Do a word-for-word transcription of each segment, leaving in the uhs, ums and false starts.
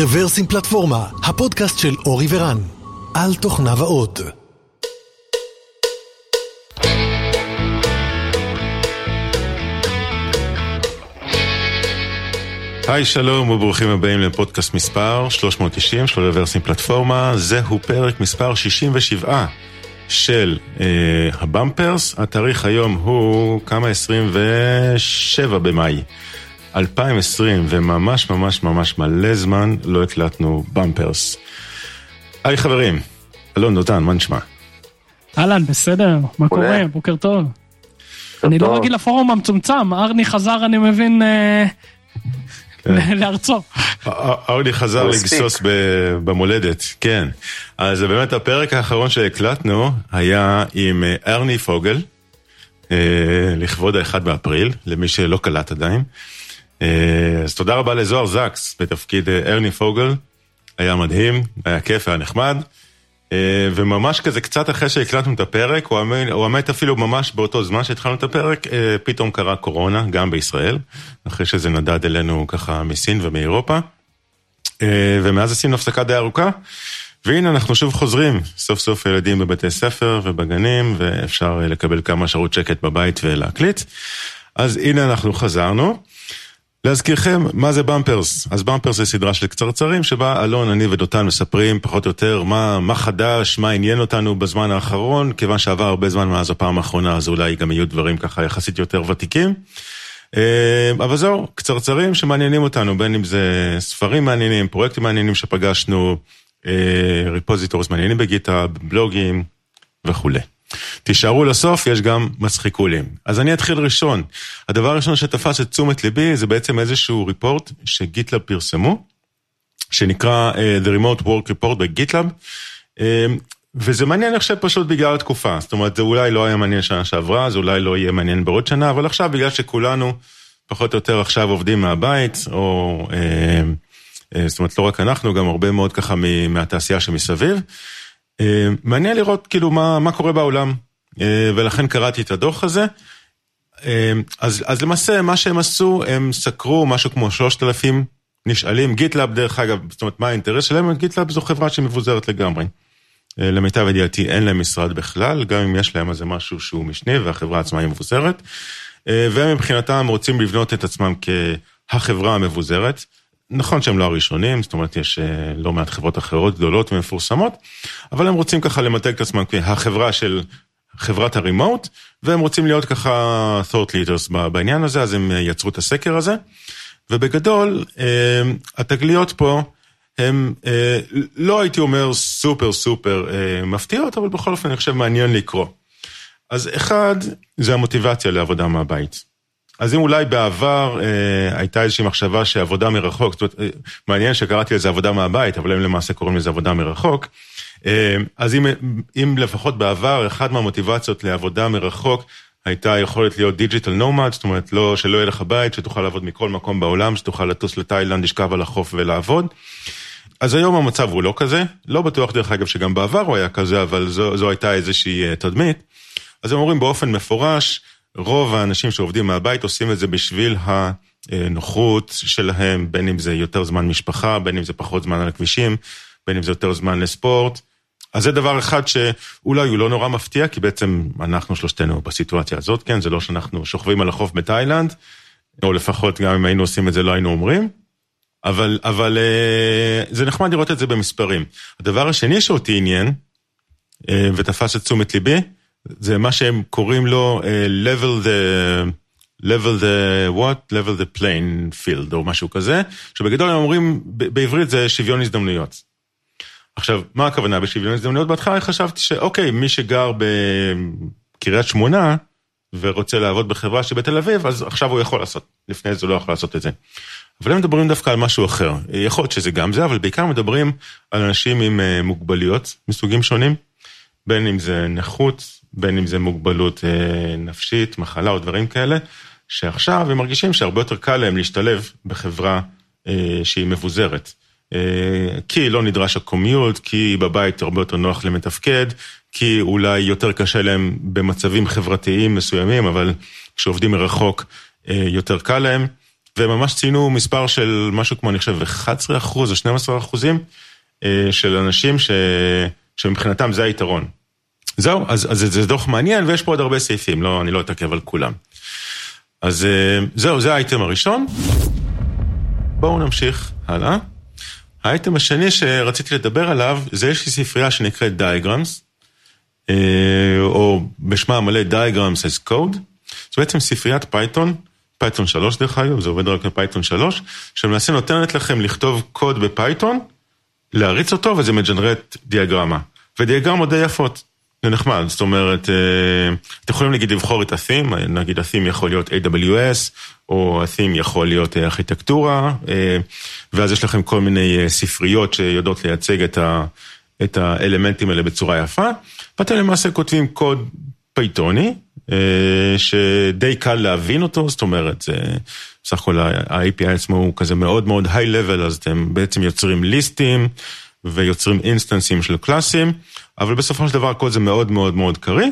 Reversing Platforma, הפודקאסט של אורי ורן, על תוכנה ועוד. היי, שלום וברוכים הבאים לפודקאסט מספר שלוש מאות תשעים של Reversing Platforma. זהו פרק מספר שישים ושבע של אה, הבמפרס. התאריך היום הוא כמה עשרים ושבעה במאי. אלפיים ועשרים, וממש ממש ממש מלא זמן לא הקלטנו במפרס. היי חברים, אלון דותן, מה נשמע? אלן, בסדר, מה קורה? בוקר טוב. אני לא רגיל לפורום המצומצם, ארני חזר, אני מבין, לארצו. ארני חזר לגסוס במולדת, כן. אז באמת הפרק האחרון שהקלטנו היה עם ארני פוגל, לכבוד האחד באפריל, למי שלא קלט עדיין. אז תודה רבה לזוהר זקס בתפקיד ארני פוגל, היה מדהים, היה כיף, היה נחמד, וממש כזה קצת אחרי שהקלטנו את הפרק, הוא עמד אפילו ממש באותו זמן שהתחלנו את הפרק, פתאום קרה קורונה גם בישראל, אחרי שזה נדד אלינו ככה מסין ומאירופה, ומאז עשינו הפסקה די ארוכה, והנה אנחנו שוב חוזרים, סוף סוף ילדים בבתי ספר ובגנים, ואפשר לקבל כמה שעות שקט בבית ולהקליט, אז הנה אנחנו חזרנו. להזכירכם, מה זה במפרס? אז במפרס זה סדרה של קצרצרים, שבה אלון, אני ודותן מספרים פחות או יותר מה, מה חדש, מה עניין אותנו בזמן האחרון, כיוון שעבר הרבה זמן מאז הפעם האחרונה, אז אולי גם יהיו דברים ככה יחסית יותר ותיקים. אבל זהו, קצרצרים שמעניינים אותנו, בין אם זה ספרים מעניינים, פרויקטים מעניינים שפגשנו, ריפוזיטורס מעניינים בגיטה, בלוגים וכו'. תישארו לסוף, יש גם מצחיקולים. אז אני אתחיל ראשון. הדבר הראשון שתפס את תשומת ליבי, זה בעצם איזשהו ריפורט שגיטלאב פרסמו, שנקרא uh, The Remote Work Report בגיטלאב, uh, וזה מעניין, אני חושב, פשוט בגלל התקופה. זאת אומרת, זה אולי לא היה מעניין שנה שעברה, זה אולי לא יהיה מעניין בעוד שנה, אבל עכשיו, בגלל שכולנו פחות או יותר עכשיו עובדים מהבית, או, uh, uh, זאת אומרת, לא רק אנחנו, גם הרבה מאוד ככה מהתעשייה שמסביב, מעניין לראות כאילו מה, מה קורה בעולם, ולכן קראתי את הדוח הזה. אז, אז למעשה מה שהם עשו, הם סקרו משהו כמו שלושת אלפים נשאלים, גיטלאב דרך אגב, זאת אומרת מה האינטרס שלהם, גיטלאב זו חברה שמבוזרת לגמרי. למיטב ידיעתי אין להם משרד בכלל, גם אם יש להם אז זה משהו שהוא משני, והחברה עצמה היא מבוזרת, והם מבחינתם רוצים לבנות את עצמם כהחברה המבוזרת, נכון שהם לא הראשונים, זאת אומרת יש לא מעט חברות אחרות גדולות ומפורסמות, אבל הם רוצים ככה למתג את עצמם כחברה של חברת הרימוט, והם רוצים להיות ככה thought leaders בעניין הזה, אז הם יצרו את הסקר הזה, ובגדול התגליות פה הם לא הייתי אומר סופר סופר מפתיעות, אבל בכל אופן אני חושב מעניין לקרוא. אז אחד, זה המוטיבציה לעבודה מהבית. אז אם אולי בעבר אה, הייתה איזושהי מחשבה שעבודה מרחוק, זאת אומרת, מעניין שקראתי לזה עבודה מהבית, אבל הם למעשה קוראים לזה עבודה מרחוק, אה, אז אם, אם לפחות בעבר, אחד מהמוטיבציות לעבודה מרחוק, הייתה יכולת להיות דיג'יטל נומד, זאת אומרת, לא, שלא יהיה לך בית, שתוכל לעבוד מכל מקום בעולם, שתוכל לטוס לתאילנד, לשכב על החוף ולעבוד, אז היום המצב הוא לא כזה, לא בטוח דרך אגב שגם בעבר הוא היה כזה, אבל זו, זו הייתה איזושהי תדמית, אז הם אומרים באופן מפורש, רוב האנשים שעובדים מהבית עושים את זה בשביל הנוחות שלהם, בין אם זה יותר זמן משפחה, בין אם זה פחות זמן על הכבישים, בין אם זה יותר זמן לספורט. אז זה דבר אחד שאולי הוא לא נורא מפתיע, כי בעצם אנחנו שלושתנו בסיטואציה הזאת, כן? זה לא שאנחנו שוכבים על החוף בתאילנד, או לפחות גם אם היינו עושים את זה לא היינו אומרים, אבל, אבל זה נחמד לראות את זה במספרים. הדבר השני שאותי עניין, ותפס את תשומת ליבי, זה מה שהם קוראים לו level the level the what level the playing field או משהו כזה, שבגדול הם אומרים בעברית זה שוויון הזדמנויות. עכשיו, מה הכוונה בשוויון הזדמנויות? בהתחלה חשבתי שאוקיי, מי שגר בקריית שמונה ורוצה לעבוד בחברה שבתל אביב, אז עכשיו הוא יכול לעשות, לפני זה הוא לא יכול לעשות את זה. אבל הם מדברים דווקא על משהו אחר, יכול להיות שזה גם זה, אבל בעיקר מדברים על אנשים עם מוגבלויות מסוגים שונים, בין אם זה נכות, בין אם זה מוגבלות נפשית, מחלה או דברים כאלה, שעכשיו הם מרגישים שהרבה יותר קל להם להשתלב בחברה שהיא מבוזרת. כי לא נדרש הקומיוט, כי בבית הרבה יותר נוח למתפקד, כי אולי יותר קשה להם במצבים חברתיים מסוימים, אבל כשעובדים מרחוק יותר קל להם, וממש ציינו מספר של משהו כמו, אני חושב, אחד עשר אחוז או שנים עשר אחוזים של אנשים ש... שמבחינתם זה היתרון. זהו, אז, אז זה דוח מעניין, ויש פה עוד הרבה סעיפים, לא, אני לא אתעכב על כולם. אז זהו, זה האייטם הראשון. בואו נמשיך הלאה. האייטם השני שרציתי לדבר עליו, זה יש לי ספרייה שנקראת Diagrams, או בשמה המלא Diagrams as Code. זה בעצם ספריית פייתון, פייתון שלוש דרך אגב, זה עובד רק בפייתון שלוש, שמנסה נותנת לכם לכתוב קוד בפייתון, להריץ אותו, וזה מג'נרט דיאגרמה. ודיאגרמות די יפות, זה נחמד, זאת אומרת, אתם יכולים נגיד לבחור את ה-theme, נגיד ה-theme יכול להיות איי דאבליו אס, או ה-theme יכול להיות ארכיטקטורה, ואז יש לכם כל מיני ספריות שיודעות לייצג את ה... את האלמנטים האלה בצורה יפה, ואתם למעשה כותבים קוד פייתוני, שדי קל להבין אותו, זאת אומרת, בסך הכל ה-איי פי איי עצמו הוא כזה מאוד מאוד high-level, אז אתם בעצם יוצרים ליסטים, ויוצרים אינסטנסים של קלאסים, אבל בסופו של דבר הכל זה מאוד מאוד מאוד קרי,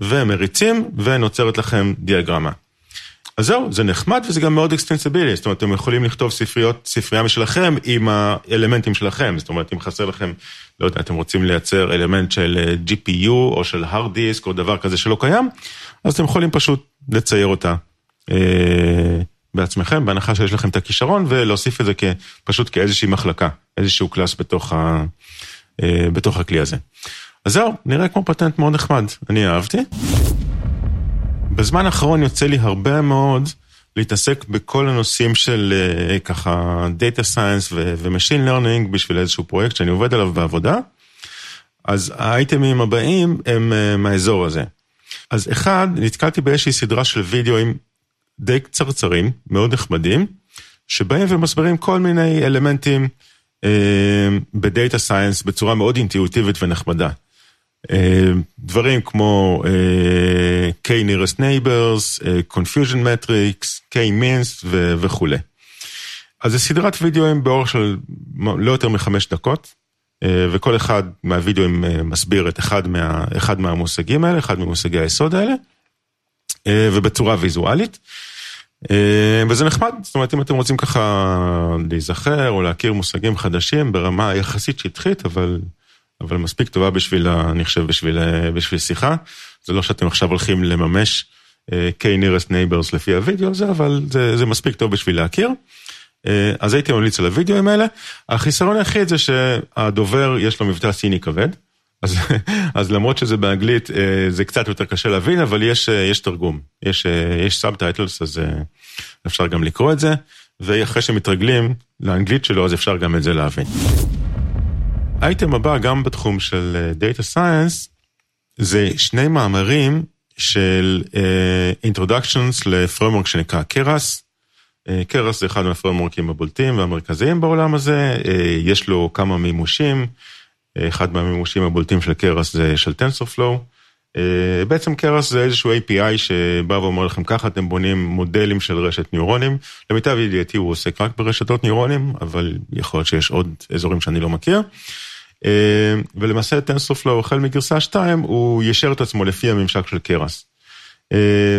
ומריצים, ונוצרת לכם דיאגרמה. אז זהו, זה נחמד, וזה גם מאוד extensibility, זאת אומרת, אתם יכולים לכתוב ספריות, ספרייה משלכם עם האלמנטים שלכם, זאת אומרת, אם חסר לכם, לא יודע, אתם רוצים לייצר אלמנט של ג'י פי יו, או של hard disk, או דבר כזה שלא קיים, אז אתם יכולים פשוט לצייר אותה אה, בעצמכם, בהנחה שיש לכם את הכישרון, ולהוסיף את זה כ, פשוט כאיזושהי מחלקה, איזשהו קלאס בתוך, ה, אה, בתוך הכלי הזה. אז זהו, נראה כמו פטנט מאוד נחמד, אני אהבתי. בזמן האחרון יוצא לי הרבה מאוד להתעסק בכל הנושאים של ככה Data Science ו-Machine Learning בשביל איזשהו פרויקט שאני עובד עליו בעבודה. אז האייטמים הבאים הם מהאזור הזה. אז אחד, נתקלתי באיזושהי סדרה של וידאוים די קצרצרים, מאוד נחמדים, שבאים ומסברים כל מיני אלמנטים בדאטה סיינס בצורה מאוד אינטואיטיבית ונחמדה. דברים כמו K-nearest neighbors, confusion matrix, K-means וכו'. אז זה סדרת וידאוים באורך של לא יותר מחמש דקות, וכל אחד מהוידאוים מסביר את אחד מה, אחד מהמושגים האלה, אחד ממושגי היסוד האלה, ובצורה ויזואלית. וזה נחמד, זאת אומרת, אם אתם רוצים ככה להיזכר או להכיר מושגים חדשים ברמה יחסית שטחית, אבל... אבל מספיק טובה בשביל, אני חושב, בשביל, בשביל שיחה. זה לא שאתם עכשיו הולכים לממש K-nearest neighbors לפי הוידאו הזה, אבל זה, זה מספיק טוב בשביל להכיר. אז הייתי ממליץ על הוידאוים האלה. החיסרון היחיד זה שהדובר יש לו מבטא סיני כבד, אז, אז למרות שזה באנגלית, זה קצת יותר קשה להבין, אבל יש, יש תרגום. יש, יש subtitles, אז אפשר גם לקרוא את זה, ואחרי שמתרגלים לאנגלית שלו, אז אפשר גם את זה להבין. האייטם הבא גם בתחום של Data Science, זה שני מאמרים של uh, Introductions לפרמורק שנקרא Keras. Uh, Keras זה אחד מהפרמורקים הבולטים והמרכזיים בעולם הזה, uh, יש לו כמה מימושים, uh, אחד מהמימושים הבולטים של Keras זה של TensorFlow. Uh, בעצם Keras זה איזשהו איי פי איי שבא ואומר לכם ככה, אתם בונים מודלים של רשת ניורונים, למיטב ידיעתי הוא עוסק רק ברשתות ניורונים, אבל יכול להיות שיש עוד אזורים שאני לא מכיר. ולמעשה TensorFlow, החל מגרסה שתיים, הוא ישר את עצמו לפי הממשק של Keras.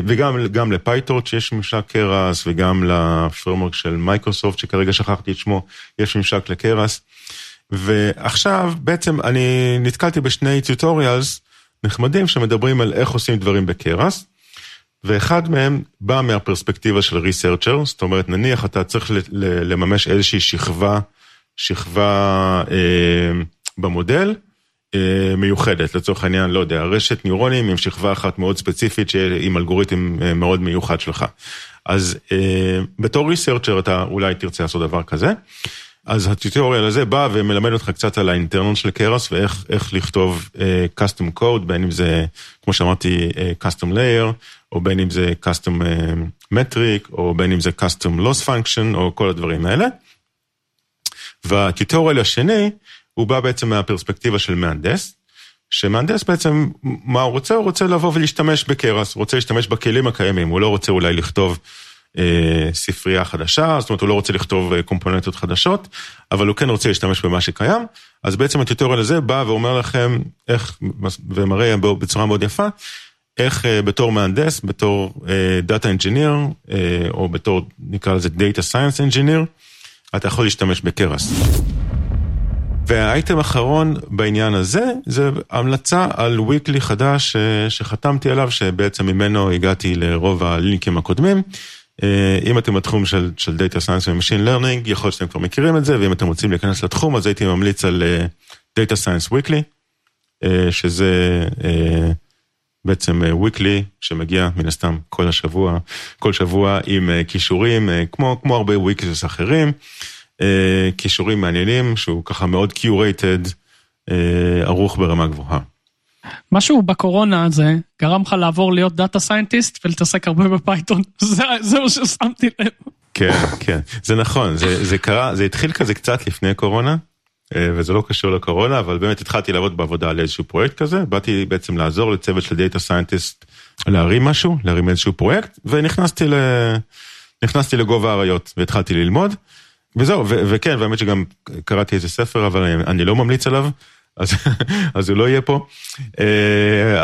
וגם גם לפייטורץ' יש ממשק Keras, וגם לפרמורק של מייקרוסופט, שכרגע שכחתי את שמו, יש ממשק ל-Keras. ועכשיו, בעצם אני נתקלתי בשני טיוטוריאלס נחמדים, שמדברים על איך עושים דברים ב-Keras, ואחד מהם בא מהפרספקטיבה של ריסרצ'ר, זאת אומרת, נניח אתה צריך לממש איזושהי שכבה, שכבה... במודל מיוחדת, לצורך העניין, לא יודע, רשת ניורונים עם שכבה אחת מאוד ספציפית, עם אלגוריתם מאוד מיוחד שלך. אז בתור ריסרצ'ר אתה אולי תרצה לעשות דבר כזה, אז הטיוטוריאל הזה בא ומלמד אותך קצת על האינטרנל של Keras, ואיך איך לכתוב custom code, בין אם זה, כמו שאמרתי, custom layer, או בין אם זה custom metric, או בין אם זה custom loss function, או כל הדברים האלה. והטיוטוריאל השני, הוא בא בעצם מהפרספקטיבה של מהנדס, שמהנדס בעצם, מה הוא רוצה? הוא רוצה לבוא ולהשתמש ב-Keras, הוא רוצה להשתמש בכלים הקיימים, הוא לא רוצה אולי לכתוב אה, ספרייה חדשה, זאת אומרת, הוא לא רוצה לכתוב אה, קומפוננטות חדשות, אבל הוא כן רוצה להשתמש במה שקיים, אז בעצם הטיוטוריאל הזה בא ואומר לכם, איך, ומראה בצורה מאוד יפה, איך בתור מהנדס, בתור דאטה אינג'יניר, או בתור, נקרא לזה דאטה סיינס אינג'יניר, אתה יכול להשתמש בקרס. והאייטם האחרון בעניין הזה, זה המלצה על וויקלי חדש שחתמתי עליו, שבעצם ממנו הגעתי לרוב הלינקים הקודמים. אם אתם בתחום של, של דאטה סיינס ומשין לרנינג, יכול להיות שאתם כבר מכירים את זה, ואם אתם רוצים להיכנס לתחום, אז הייתי ממליץ על דאטה סיינס וויקלי, שזה בעצם וויקלי שמגיע מן הסתם כל השבוע, כל שבוע עם קישורים, כמו, כמו הרבה וויקליס אחרים, קישורים מעניינים, שהוא ככה מאוד קיורייטד, ערוך ברמה גבוהה. משהו בקורונה הזה גרם לך לעבור להיות דאטה סיינטיסט ולהתעסק הרבה בפייתון, זה מה ששמתי לב. כן, כן, זה נכון, זה, זה קרה, זה התחיל כזה קצת לפני קורונה, וזה לא קשור לקורונה, אבל באמת התחלתי לעבוד בעבודה על איזשהו פרויקט כזה, באתי בעצם לעזור לצוות של דאטה סיינטיסט להרים משהו, להרים איזשהו פרויקט, ונכנסתי ל... נכנסתי לגובה העריות, והתחלתי ללמוד, וזהו, ו- וכן, באמת שגם קראתי איזה ספר, אבל אני, אני לא ממליץ עליו, אז, אז הוא לא יהיה פה.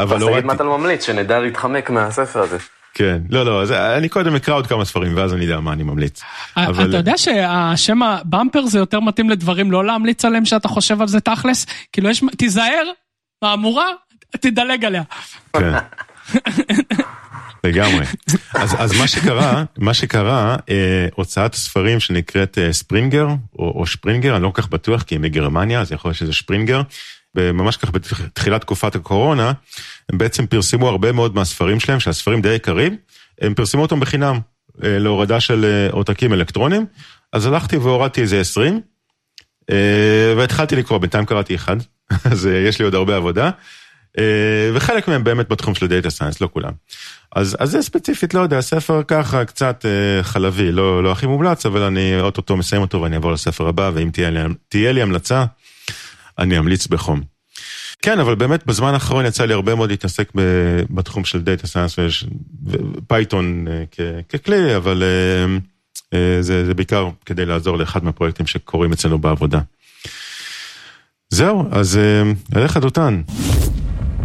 אבל תגיד מה אתה לא ממליץ, שנדע להתחמק מהספר הזה. כן, לא, לא, אז אני קודם אקרא עוד כמה ספרים, ואז אני יודע מה אני ממליץ. אבל... אתה יודע שהשם הבמפר זה יותר מתאים לדברים, לא להמליץ עליהם שאתה חושב על זה תכלס, כאילו יש, תיזהר, מהמורה, תדלג עליה. כן. לגמרי. אז, אז מה שקרה, מה שקרה, אה, הוצאת ספרים שנקראת אה, ספרינגר, או, או שפרינגר, אני לא כל כך בטוח, כי היא מגרמניה, אז יכול להיות שזה שפרינגר, וממש כך בתחילת תקופת הקורונה, הם בעצם פרסמו הרבה מאוד מהספרים שלהם, שהספרים די יקרים, הם פרסמו אותם בחינם, אה, להורדה של עותקים אלקטרונים, אז הלכתי והורדתי איזה עשרים, אה, והתחלתי לקרוא, בינתיים קראתי אחד, אז אה, יש לי עוד הרבה עבודה, וחלק מהם באמת בתחום של דאטה סיינס, לא כולם. אז, אז זה ספציפית, לא יודע, הספר ככה קצת חלבי, לא, לא הכי מומלץ, אבל אני אוטוטו מסיים אותו ואני אעבור לספר הבא, ואם תהיה לי, תהיה לי המלצה, אני אמליץ בחום. כן, אבל באמת בזמן האחרון יצא לי הרבה מאוד להתעסק בתחום של דאטה סיינס ופייתון כ, ככלי, אבל זה, זה בעיקר כדי לעזור לאחד מהפרויקטים שקורים אצלנו בעבודה. זהו, אז עליך דותן.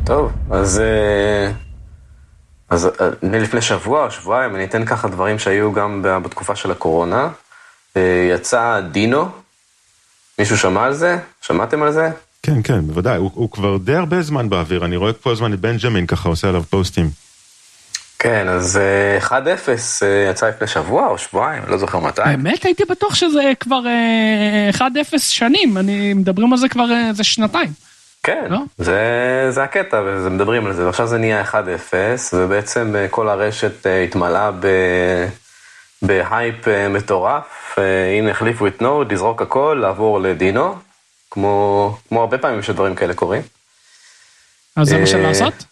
טוב, אז, אז לפני שבוע או שבועיים, אני אתן ככה דברים שהיו גם בתקופה של הקורונה. יצא דינו, מישהו שמע על זה? שמעתם על זה? כן, כן, בוודאי, הוא, הוא כבר די הרבה זמן באוויר, אני רואה כל זמן את בנג'מין ככה עושה עליו פוסטים. כן, אז אחד אפס יצא לפני שבוע או שבועיים, לא זוכר מתי. באמת, הייתי בטוח שזה כבר אחד אפס שנים, אני מדברים על זה כבר זה שנתיים. כן, לא? זה, זה הקטע, וזה מדברים על זה, ועכשיו זה נהיה אחד אפס, ובעצם כל הרשת התמלאה ב, בהייפ מטורף, הנה החליפו את נוד, לזרוק הכל, לעבור לדינו, כמו, כמו הרבה פעמים שדברים כאלה קורים. אז זה מה של לעשות?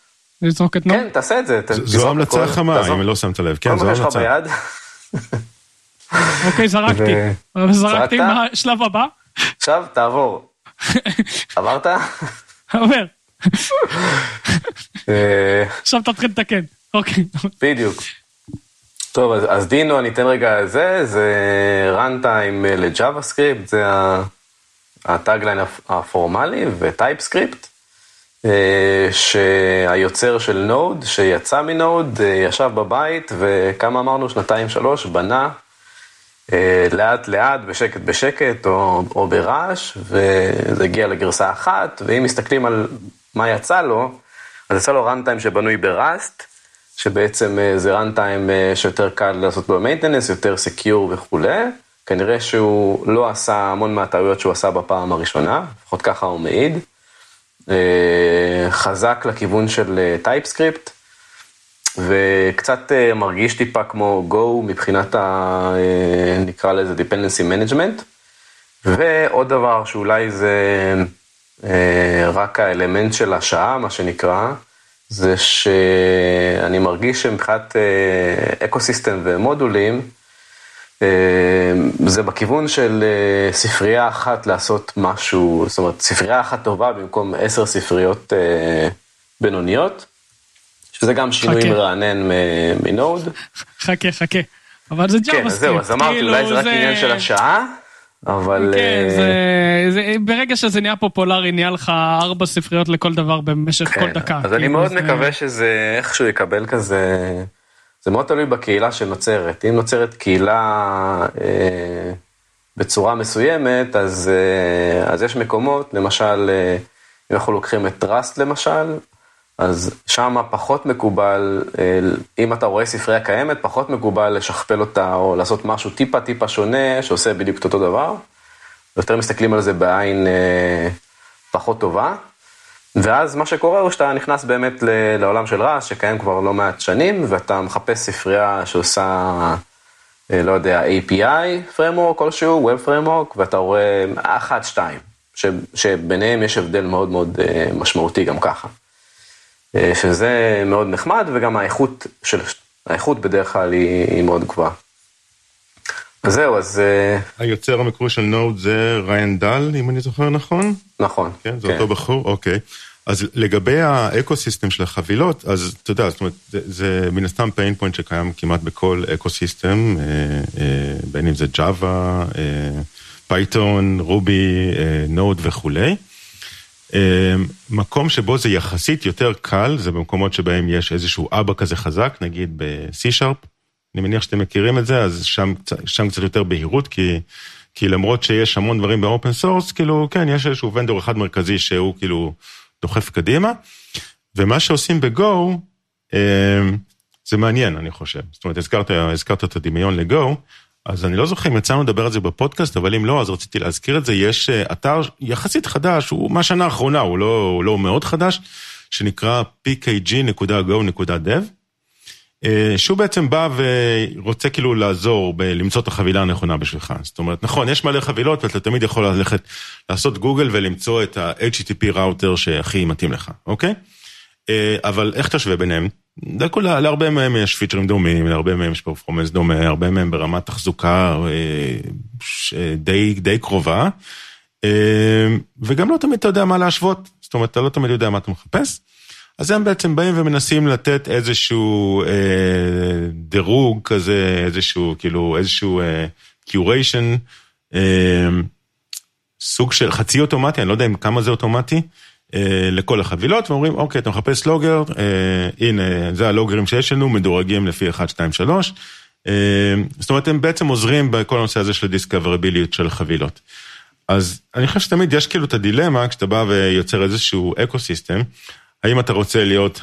לזרוק את נוד? כן, תעשה את זה. זו המלצה חמה, אם לא שמת לב. כל מה יש לך ביד. אוקיי, זרקתי. זרקתי מהשלב הבא. עכשיו תעבור. עברת? עבר. עכשיו תתחיל לתקן. אוקיי. בדיוק. טוב, אז דינו, אני אתן רגע זה, זה רנטיים לג'אווה סקריפט, זה הטאגליין הפורמלי, וטייפ סקריפט, שהיוצר של נוד, שיצא מנוד, ישב בבית, וכמה אמרנו, שנתיים שלוש, בנה, לאט לאט, בשקט בשקט, או, או ברעש, וזה הגיע לגרסה אחת, ואם מסתכלים על מה יצא לו, אז יצא לו רנטיים שבנוי ברסט, שבעצם זה רנטיים שיותר קל לעשות לו מיינטננס, יותר סקיור וכו'. כנראה שהוא לא עשה המון מהטעויות שהוא עשה בפעם הראשונה, לפחות ככה הוא מעיד. חזק לכיוון של טייפסקריפט, וקצת מרגיש טיפה כמו Go מבחינת ה, נקרא לזה Dependency Management, ועוד דבר שאולי זה רק האלמנט של השעה, מה שנקרא, זה שאני מרגיש שמבחינת אקוסיסטם ומודולים, זה בכיוון של ספרייה אחת לעשות משהו, זאת אומרת ספרייה אחת טובה במקום עשר ספריות בינוניות, שזה גם שינוי מרענן מנוד. חכה, חכה. אבל זה ג'אווה סקריפט. כן, זהו, אז אמרתי, אולי זה רק עניין של השעה, אבל... כן, ברגע שזה נהיה פופולרי, נהיה לך ארבע ספריות לכל דבר במשך כל דקה. אז אני מאוד מקווה שזה איכשהו יקבל כזה... זה מאוד תלוי בקהילה שנוצרת. אם נוצרת קהילה בצורה מסוימת, אז יש מקומות, למשל, אם אנחנו לוקחים את Rust למשל, אז שם פחות מקובל, אם אתה רואה ספרייה קיימת, פחות מקובל לשכפל אותה, או לעשות משהו טיפה טיפה שונה, שעושה בדיוק אותו דבר, יותר מסתכלים על זה בעין פחות טובה, ואז מה שקורה הוא שאתה נכנס באמת לעולם של רעש, שקיים כבר לא מעט שנים, ואתה מחפש ספרייה שעושה, לא יודע, איי פי איי framework כלשהו, web framework, ואתה רואה אחת, שתיים, שביניהם יש הבדל מאוד מאוד משמעותי גם ככה. שזה מאוד נחמד, וגם האיכות של... האיכות בדרך כלל היא מאוד גבוהה. אז זהו, אז... היוצר המקורי של נוד זה ריין דל, אם אני זוכר נכון? נכון. כן, זה כן. אותו בחור, אוקיי. אז לגבי האקוסיסטם של החבילות, אז אתה יודע, זאת אומרת, זה, זה מן הסתם פיין פוינט שקיים כמעט בכל אקוסיסטם, אה, אה, בין אם זה ג'אווה, אה, פייתון, רובי, אה, נוד וכולי. מקום שבו זה יחסית יותר קל, זה במקומות שבהם יש איזשהו אבא כזה חזק, נגיד ב-C-Sharp, אני מניח שאתם מכירים את זה, אז שם, שם קצת יותר בהירות, כי, כי למרות שיש המון דברים באופן סורס, כאילו, כן, יש איזשהו ונדור אחד מרכזי שהוא כאילו דוחף קדימה, ומה שעושים בגו, זה מעניין, אני חושב. זאת אומרת, הזכרת, הזכרת את הדמיון לגו, אז אני לא זוכר אם יצאנו לדבר על זה בפודקאסט, אבל אם לא, אז רציתי להזכיר את זה, יש אתר יחסית חדש, הוא מהשנה האחרונה, הוא לא, הוא לא מאוד חדש, שנקרא פי קיי ג'י נקודה גו נקודה דב, שהוא בעצם בא ורוצה כאילו לעזור בלמצוא את החבילה הנכונה בשבילך. זאת אומרת, נכון, יש מלא חבילות, ואתה תמיד יכול ללכת לעשות גוגל ולמצוא את ה-אייץ' טי טי פי ראוטר שהכי מתאים לך, אוקיי? אבל איך תשווה ביניהם? להרבה מהם יש פיצ'רים דומים, להרבה מהם יש פרפורמנס דומה, הרבה מהם ברמת תחזוקה די, די קרובה, וגם לא תמיד אתה יודע מה להשוות, זאת אומרת, אתה לא תמיד יודע מה אתה מחפש, אז הם בעצם באים ומנסים לתת איזשהו דירוג כזה, איזשהו, כאילו, איזשהו curation, סוג של חצי אוטומטי, אני לא יודע אם כמה זה אוטומטי, לכל החבילות, ואומרים, אוקיי, אתה מחפש לוגר, הנה, זה הלוגרים שיש לנו, מדורגים לפי אחת, שתיים, שלוש, זאת אומרת, הם בעצם עוזרים בכל הנושא הזה של דיסקוורביליות של חבילות. אז אני חושב שתמיד יש כאילו את הדילמה, כשאתה בא ויוצר איזשהו אקוסיסטם, האם אתה רוצה להיות,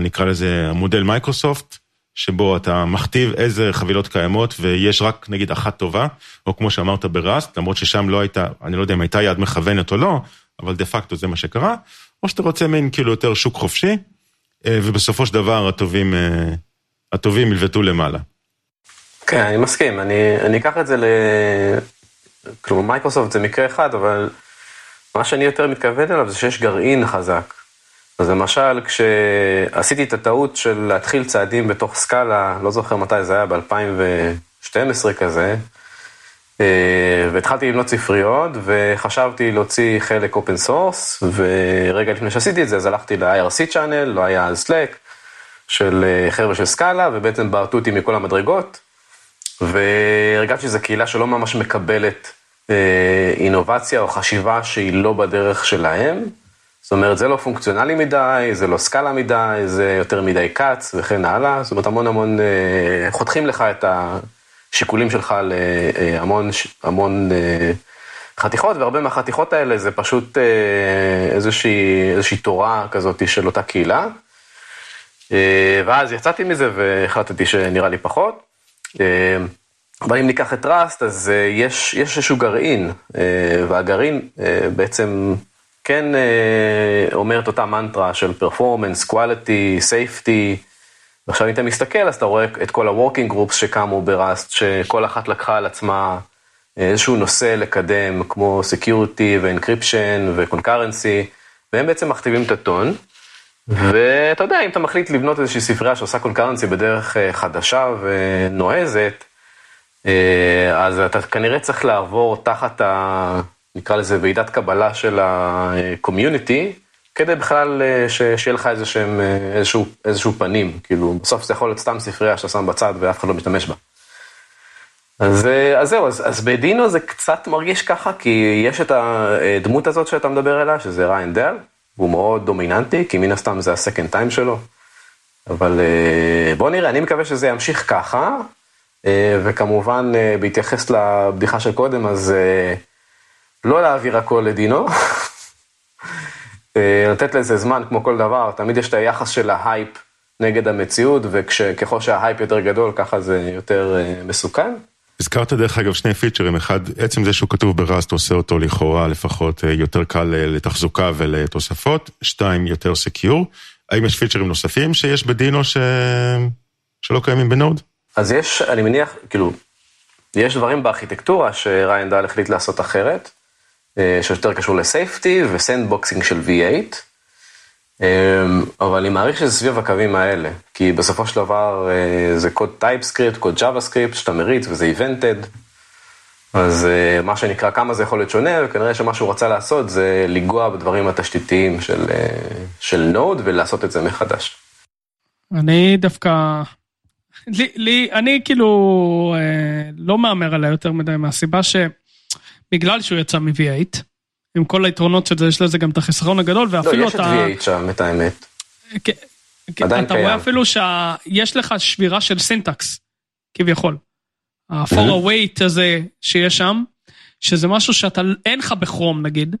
נקרא לזה, המודל מייקרוסופט, שבו אתה מכתיב איזה חבילות קיימות, ויש רק, נגיד, אחת טובה, או כמו שאמרת ברסט, למרות ששם לא הייתה, אני לא יודע אם הייתה יד מכוונת או לא, אבל דה פקטו זה מה שקרה, או שאתה רוצה מין כאילו יותר שוק חופשי, ובסופו של דבר הטובים, הטובים ילבטו למעלה. כן, אני מסכים, אני, אני אקח את זה ל... כלומר, מייקרוסופט זה מקרה אחד, אבל מה שאני יותר מתכוון אליו זה שיש גרעין חזק. אז למשל, כשעשיתי את הטעות של להתחיל צעדים בתוך סקאלה, לא זוכר מתי זה היה, ב-אלפיים ושתים עשרה כזה, והתחלתי לבנות ספריות, וחשבתי להוציא חלק אופן סורס, ורגע לפני שעשיתי את זה, אז הלכתי ל-איי אר סי צ'אנל, לא היה אז סלק, של חבר'ה של סקאלה, ובעצם בעטו אותי מכל המדרגות, והרגשתי שזו קהילה שלא ממש מקבלת אינובציה או חשיבה שהיא לא בדרך שלהם, זאת אומרת, זה לא פונקציונלי מדי, זה לא סקאלה מדי, זה יותר מדי קאץ וכן הלאה, זאת אומרת, המון המון חותכים לך את ה... שיקולים שלך להמון המון חתיכות, והרבה מהחתיכות האלה זה פשוט איזושהי, איזושהי תורה כזאת של אותה קהילה, ואז יצאתי מזה והחלטתי שנראה לי פחות, אבל אם ניקח את רסט, אז יש, יש איזשהו גרעין, והגרעין בעצם כן אומר את אותה מנטרה של פרפורמנס, קואליטי, סייפטי, ועכשיו אם אתה מסתכל, אז אתה רואה את כל ה-working groups שקמו ברסט, שכל אחת לקחה על עצמה איזשהו נושא לקדם, כמו security ו-encryption ו-concurrency, והם בעצם מכתיבים את הטון, ואתה יודע, אם אתה מחליט לבנות איזושהי ספרייה שעושה concurrency בדרך חדשה ונועזת, אז אתה כנראה צריך לעבור תחת, ה, נקרא לזה, ועידת קבלה של ה-community, כדי בכלל שיהיה לך איזשהו פנים, כאילו בסוף זה יכול להיות סתם ספרייה שאתה שם בצד ואף אחד לא משתמש בה. אז, אז זהו, אז, אז בדינו זה קצת מרגיש ככה, כי יש את הדמות הזאת שאתה מדבר אליה, שזה ריין דל, והוא מאוד דומיננטי, כי מן הסתם זה הסקנד טיים שלו. אבל בוא נראה, אני מקווה שזה ימשיך ככה, וכמובן בהתייחס לבדיחה של קודם, אז לא להעביר הכל לדינו, לתת לזה זמן כמו כל דבר, תמיד יש את היחס של ההייפ נגד המציאות, וככל שההייפ יותר גדול, ככה זה יותר מסוכן. הזכרת דרך אגב שני פיצ'רים, אחד, עצם זה שהוא כתוב ברסט, עושה אותו לכאורה לפחות יותר קל לתחזוקה ולתוספות, שתיים, יותר סקיור. האם יש פיצ'רים נוספים שיש בדינו ש... שלא קיימים בנוד? אז יש, אני מניח, כאילו, יש דברים בארכיטקטורה שריין דל החליט לעשות אחרת, שיותר קשור לסייפטי וסנדבוקסינג של וי אייט, אבל אני מעריך שזה סביב הקווים האלה, כי בסופו של דבר זה קוד טייפסקריפט, קוד ג'אבהסקריפט, שאתה מריץ וזה איבנטד, אז מה שנקרא כמה זה יכול להיות שונה, וכנראה שמה שהוא רצה לעשות זה לגוע בדברים התשתיתיים של, של נוד ולעשות את זה מחדש. אני דווקא, לי, לי, אני כאילו לא מאמר עליה יותר מדי מהסיבה שבגלל שהוא יצא מ-וי אייט, עם כל היתרונות של זה, יש לזה גם את החיסרון הגדול, ואפילו לא, יש אתה... את וי אייט שם, את האמת. כ... עדיין אתה קיים. רואה אפילו שיש לך שבירה של סינטקס, כביכול. ה-for await הזה שיש שם, שזה משהו שאתה אין לך בכרום, נגיד,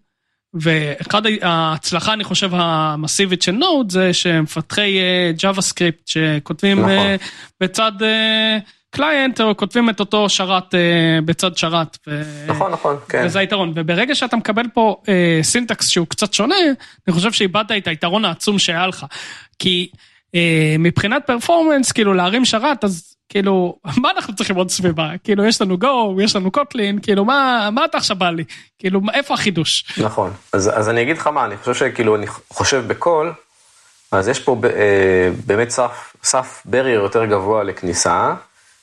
ואחד ההצלחה, אני חושב, המסיבית של נוד, זה שמפתחי ג'אווה סקריפט, שכותבים נכון. בצד... קליינט, או כותבים את אותו שרת, בצד שרת. נכון, נכון, כן. וזה היתרון. וברגע שאתה מקבל פה סינטקס שהוא קצת שונה, אני חושב שאיבדת את היתרון העצום שהיה לך. כי מבחינת פרפורמנס, כאילו להרים שרת, אז כאילו, מה אנחנו צריכים עוד סביבה? כאילו, יש לנו גו, יש לנו קוטלין, כאילו, מה, מה אתה עכשיו בא לי? כאילו, איפה החידוש? נכון. אז, אז אני אגיד לך מה, אני חושב שכאילו, אני חושב בכל, אז יש פה באמת סף, סף בריר יותר גבוה לכניסה,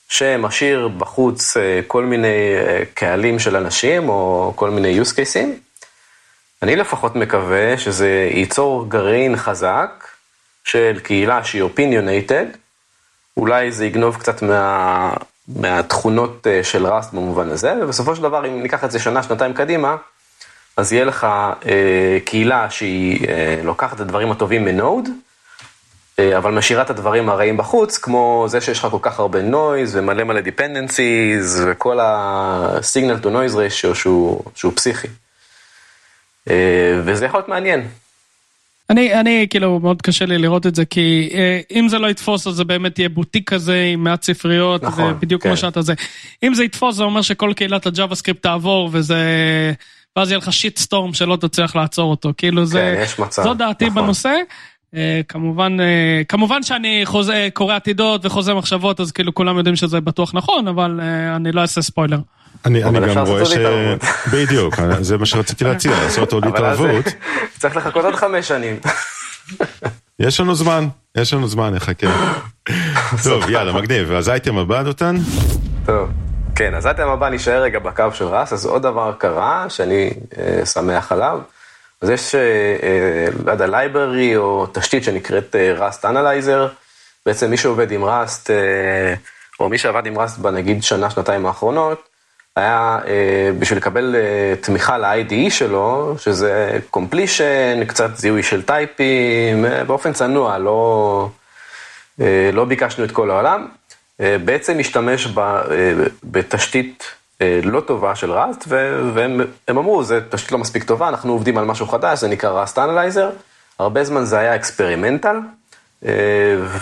שמשאיר בחוץ כל מיני קהלים של אנשים, או כל מיני use cases. אני לפחות מקווה שזה ייצור גרעין חזק, של קהילה שהיא opinionated, אולי זה יגנוב קצת מה, מהתכונות של רסט במובן הזה, ובסופו של דבר, אם ניקח את זה שנה, שנתיים קדימה, אז יהיה לך אה, קהילה שהיא אה, לוקחת את הדברים הטובים מנוד, אבל משאירה את הדברים הרעים בחוץ, כמו זה שיש לך כל כך הרבה נויז, ומלא מלא דיפנדנסיז, וכל הסיגנל טו נויז רשיו שהוא פסיכי. וזה יכול להיות מעניין. אני, אני, כאילו, מאוד קשה לי לראות את זה, כי אם זה לא יתפוס, אז זה באמת יהיה בוטיק כזה, עם מעט ספריות, ובדיוק כמו שאתה זה. אם זה יתפוס, זה אומר שכל קהילת הג'אבה סקריפט תעבור, וזה... ואז יהיה לך שיט סטורם שלא תצליח לעצור אותו. כאילו, זה... זו דעתי בנושא. כמובן, כמובן שאני חוזה, קורא עתידות וחוזה מחשבות, אז כאילו כולם יודעים שזה בטוח נכון, אבל אני לא אעשה ספוילר. אני, אני גם רואה ש... בדיוק, זה מה שרציתי להציע, לעשות עוד התערבות. צריך לחכות עוד חמש שנים. יש לנו זמן, יש לנו זמן, נחכה. טוב, יאללה, מגניב. אז הייתם הבא, דותן? טוב, כן, אז הייתם הבא, נשאר רגע בקו של רס, אז עוד דבר קרה, שאני שמח עליו. אז יש, לא יודע, לייברי או תשתית שנקראת Rust Analyzer, בעצם מי שעובד עם Rust, או מי שעבד עם Rust בנגיד שנה, שנתיים האחרונות, היה בשביל לקבל תמיכה ל-איי די אי שלו, שזה completion, קצת זיהוי של טייפים, באופן צנוע, לא, לא ביקשנו את כל העולם, בעצם משתמש ב, בתשתית, לא טובה של ראסט, והם אמרו, זה פשוט לא מספיק טובה, אנחנו עובדים על משהו חדש, זה נקרא ראסט אנלייזר, הרבה זמן זה היה אקספרימנטל,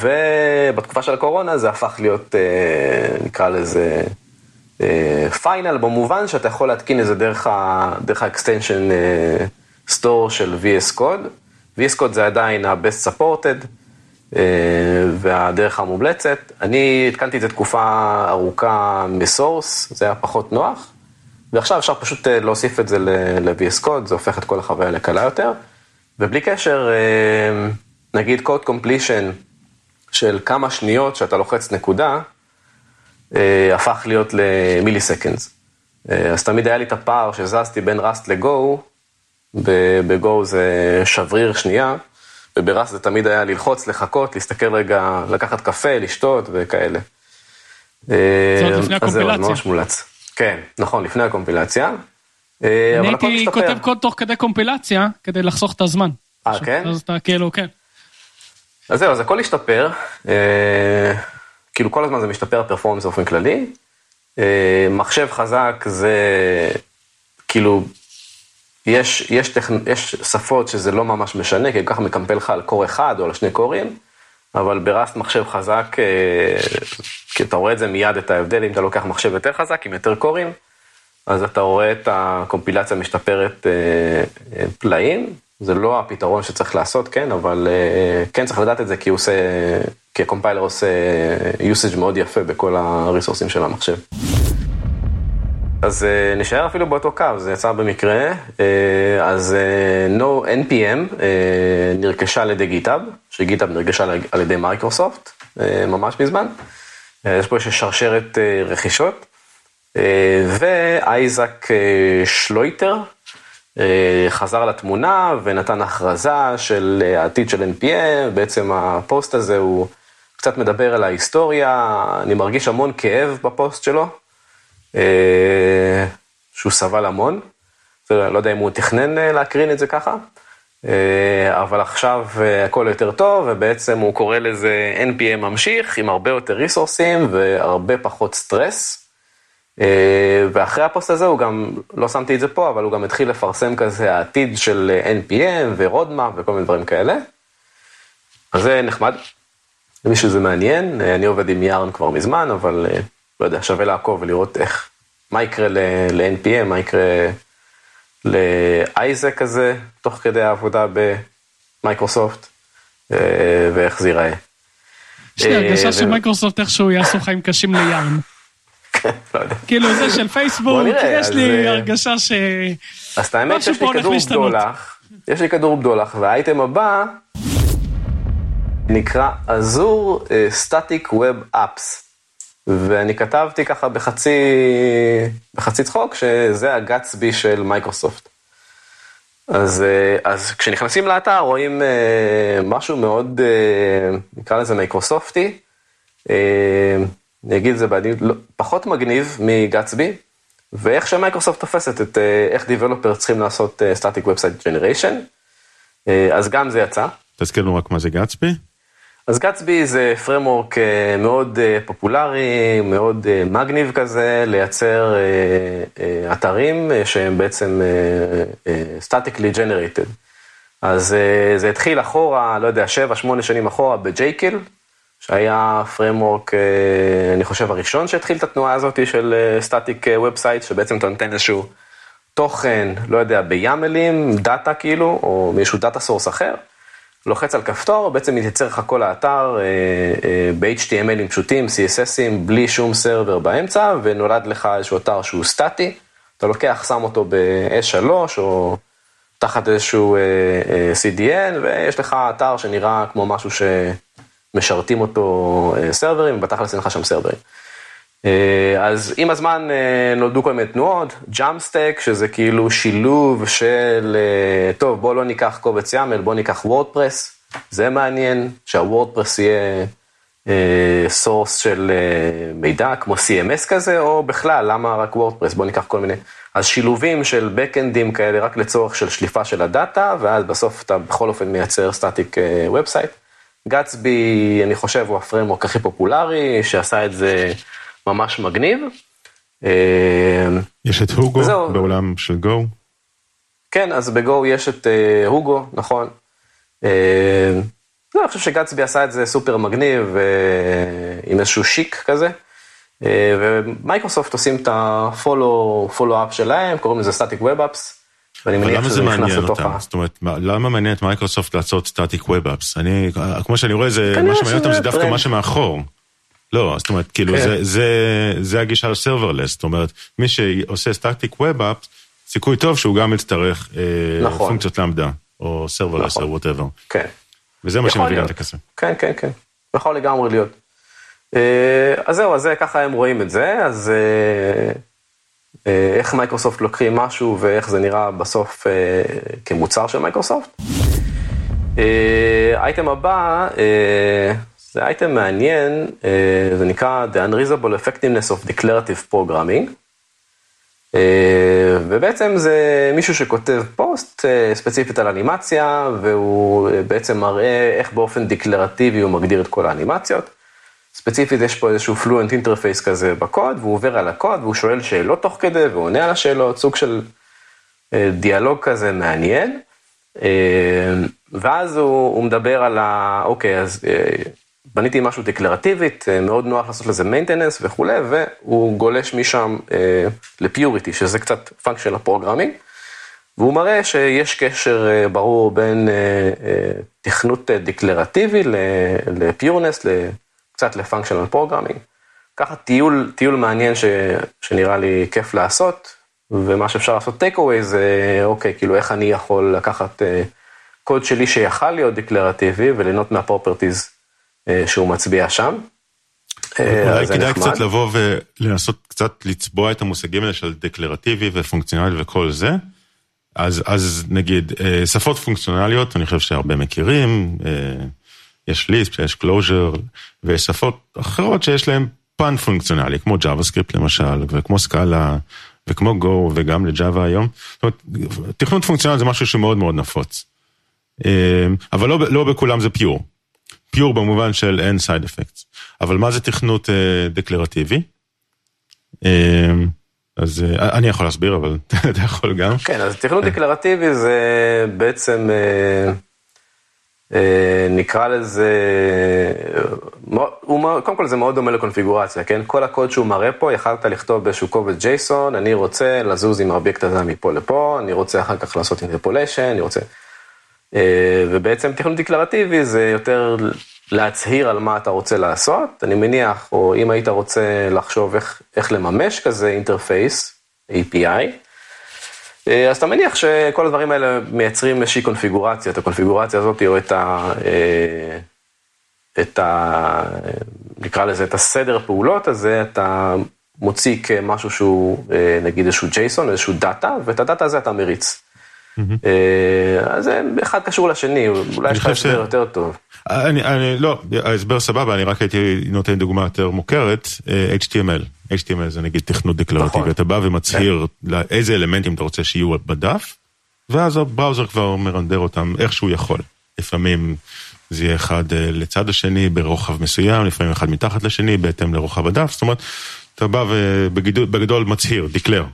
ובתקופה של הקורונה זה הפך להיות, נקרא לזה, פיינל, במובן שאתה יכול להתקין את זה דרך האקסטנשן סטור של וי אס Code, וי אס Code זה עדיין ה-best supported, והדרך המומלצת, אני התקנתי את זה תקופה ארוכה מסורס, זה היה פחות נוח, ועכשיו אפשר פשוט להוסיף את זה ל-וי אס Code, זה הופך את כל החוויה לקלה יותר, ובלי קשר, נגיד Code Completion של כמה שניות שאתה לוחץ נקודה, הפך להיות למיליסקנדס. אז תמיד היה לי את הפער שזזתי בין Rust ל-Go, ב-Go זה שבריר שנייה, וברס זה תמיד היה ללחוץ, לחכות, להסתכל רגע, לקחת קפה, לשתות וכאלה. אז זהו, ממש מולץ. כן, נכון, לפני הקומפילציה. אני הייתי כותב קוד תוך כדי קומפילציה, כדי לחסוך את הזמן. אה, כן? אז אתה כאילו, כן. אז זהו, אז הכל השתפר, כאילו כל הזמן זה משתפר הפרפורמנס באופן כללי, מחשב חזק זה, כאילו, יש, יש, טכ... יש שפות שזה לא ממש משנה, כי ככה מקמפל לך על קור אחד או על שני קורים, אבל ברסט מחשב חזק, כי אתה רואה את זה מיד את ההבדל, אם אתה לוקח מחשב יותר חזק עם יותר קורים, אז אתה רואה את הקומפילציה משתפרת פלאים, זה לא הפתרון שצריך לעשות, כן, אבל כן צריך לדעת את זה, כי הוא עושה, כי הקומפיילר עושה usage מאוד יפה בכל הריסורסים של המחשב. אז נשאר אפילו באותו קו, זה יצא במקרה, אז no npm נרכשה על ידי GitHub, שגיטאב נרכשה על ידי מייקרוסופט, ממש מזמן, יש פה שרשרת רכישות, ואייזק שלויטר, חזר לתמונה ונתן הכרזה של העתיד של אן פי אם, בעצם הפוסט הזה הוא קצת מדבר על ההיסטוריה, אני מרגיש המון כאב בפוסט שלו, שהוא סבל המון, לא יודע אם הוא תכנן להקרין את זה ככה, אבל עכשיו הכל יותר טוב, ובעצם הוא קורא לזה אן פי אם ממשיך, עם הרבה יותר ריסורסים והרבה פחות סטרס, ואחרי הפוסט הזה הוא גם, לא שמתי את זה פה, אבל הוא גם התחיל לפרסם כזה העתיד של אן פי אם ורודמאפ וכל מיני דברים כאלה. אז זה נחמד, למי שזה מעניין, אני עובד עם יארן כבר מזמן, אבל לא יודע, שווה לעקוב ולראות איך, מה יקרה ל-אן פי אם, מה יקרה לאייזק כזה, תוך כדי העבודה במייקרוסופט, ואיך זה ייראה. יש לי הרגשה שמייקרוסופט איכשהו יעשו חיים קשים ליארן. כאילו זה של פייסבוק, יש לי הרגשה ש... אז את האמת, יש לי כדור בדולח, יש לי כדור בדולח, והאייטם הבא נקרא Azure Static Web Apps, ואני כתבתי ככה בחצי, בחצי צחוק, שזה הגצבי של מייקרוסופט. אז, אז כשנכנסים לאתר, רואים משהו מאוד, נקרא לזה מייקרוסופטי, אני אגיד זה בעדיין, לא, פחות מגניב מגצבי, ואיך שמייקרוסופט תופסת את איך דיבלופר צריכים לעשות Static Website Generation, אז גם זה יצא. תזכיר לנו רק מה זה גצבי? אז גצבי זה framework מאוד פופולרי, מאוד מגניב כזה, לייצר אתרים שהם בעצם statically generated. אז זה התחיל אחורה, לא יודע, שבע, שמונה שנים אחורה בג'ייקל, שהיה framework, אני חושב, הראשון שהתחיל את התנועה הזאת של static website, שבעצם אתה נותן איזשהו תוכן, לא יודע, בימלים, דאטה כאילו, או מישהו דאטה סורס אחר, לוחץ על כפתור, בעצם יתייצר לך כל האתר ב-אייץ' טי אם אל'ים פשוטים, סי אס אס'ים, בלי שום סרבר באמצע, ונולד לך איזשהו אתר שהוא סטטי, אתה לוקח, שם אותו ב-אס שלוש, או תחת איזשהו סי די אן, ויש לך אתר שנראה כמו משהו ש... משרתים אותו סרברים, בתכלס אין לך שם סרברים. אז עם הזמן נולדו כל מיני תנועות, ג'אמסטק, שזה כאילו שילוב של, טוב, בוא לא ניקח קובץ ימל, בוא ניקח וורדפרס, זה מעניין, שהוורדפרס יהיה סורס של מידע, כמו סי אם אס כזה, או בכלל, למה רק וורדפרס, בוא ניקח כל מיני, אז שילובים של בקאנדים כאלה, רק לצורך של שליפה של הדאטה, ואז בסוף אתה בכל אופן מייצר סטטיק ובסייט, גצבי, אני חושב, הוא הפרמורק הכי פופולרי, שעשה את זה ממש מגניב. יש את הוגו בעולם של גו. כן, אז בגו יש את הוגו, נכון. אני חושב שגצבי עשה את זה סופר מגניב, עם איזשהו שיק כזה, ומייקרוסופט עושים את ה-follow-up שלהם, קוראים לזה Static Web Apps, אבל למה זה מעניין אותם? זאת אומרת, למה מעניין את מייקרוסופט לעשות סטטיק ווב אפס? אני, כמו שאני רואה, מה שמעניין אותם זה דווקא מה שמאחור. לא, זאת אומרת, כאילו, זה הגישה לסרברלס, זאת אומרת, מי שעושה סטטיק ווב אפס, סיכוי טוב שהוא גם יצטרך פונקציות למדה, או סרברלס, או whatever. כן. וזה מה שמביא להם את הכסף. כן, כן, כן. יכול לגמרי להיות. אז זהו, אז ככה הם רואים את זה, אז... איך מייקרוסופט לוקחים משהו ואיך זה נראה בסוף אה, כמוצר של מייקרוסופט. אה, אייטם הבא, אה, זה אייטם מעניין, זה נקרא The Unreasonable Effectiveness of Declarative Programming, ובעצם זה מישהו שכותב פוסט ספציפית על אנימציה, והוא בעצם מראה איך באופן דקלרטיבי הוא מגדיר את כל האנימציות. ספציפית יש פה איזשהו fluent interface כזה בקוד, והוא עובר על הקוד, והוא שואל שאלות תוך כדי, והוא עונה על השאלות, סוג של דיאלוג כזה מעניין. ואז הוא, הוא מדבר על ה... אוקיי, אז בניתי משהו דקלרטיבית, מאוד נוח לעשות לזה maintenance וכו', והוא גולש משם אה, לפיוריטי, שזה קצת function לפרוגרמינג, והוא מראה שיש קשר אה, ברור בין אה, אה, תכנות דקלרטיבי לפיורנס, קצת לפונקשן לפרוגרמינג. ככה טיול, טיול מעניין ש, שנראה לי כיף לעשות, ומה שאפשר לעשות takeaway זה, אוקיי, כאילו איך אני יכול לקחת אה, קוד שלי שיכל להיות דקלרטיבי, וליהנות מהפרופרטיז שהוא מצביע שם. אולי כדאי קצת לבוא ולנסות קצת לצבוע את המושגים האלה של דקלרטיבי ופונקציונלי וכל זה. אז, אז נגיד, שפות פונקציונליות, אני חושב שהרבה מכירים, יש ליספ, יש קלוז'ר, ויש שפות אחרות שיש להן פן פונקציונלי, כמו JavaScript למשל, וכמו סקאלה, וכמו Go, וגם לג'אווה היום. זאת אומרת, תכנות פונקציונלי זה משהו שמאוד מאוד נפוץ. אבל לא, לא בכולם זה פיור. פיור במובן של אין סייד אפקטס. אבל מה זה תכנות דקלרטיבי? אז אני יכול להסביר, אבל אתה יכול גם. כן, אז תכנות דקלרטיבי זה בעצם, נקרא לזה, קודם כל זה מאוד דומה לקונפיגורציה, כן? כל הקוד שהוא מראה פה, יכלת לכתוב באיזשהו קובץ ג'ייסון, אני רוצה לזוז עם האובייקט הזה מפה לפה, אני רוצה אחר כך לעשות אינטרפוליישן, אני רוצה... ובעצם תכנות דקלרטיבי זה יותר להצהיר על מה אתה רוצה לעשות, אני מניח, או אם היית רוצה לחשוב איך, איך לממש כזה אינטרפייס, A P I, אז אתה מניח שכל הדברים האלה מייצרים איזושהי קונפיגורציה, את הקונפיגורציה הזאת, או את ה... את ה... נקרא לזה, את הסדר פעולות הזה, אתה מוציא כמשהו שהוא, נגיד איזשהו JSON, איזשהו דאטה, ואת הדאטה הזה אתה מריץ. אז אחד קשור לשני, אולי יש לך הסבר יותר טוב. אני לא, ההסבר סבבה, אני רק הייתי נותן דוגמה יותר מוכרת, H T M L. H T M L זה נגיד תכנות דקלרטיבי, אתה בא ומצהיר איזה אלמנטים אתה רוצה שיהיו בדף, ואז הבראוזר כבר מרנדר אותם איך שהוא יכול. לפעמים זה יהיה אחד לצד השני ברוחב מסוים, לפעמים אחד מתחת לשני בהתאם לרוחב הדף, זאת אומרת, אתה בא ובגדול מצהיר, דקלר,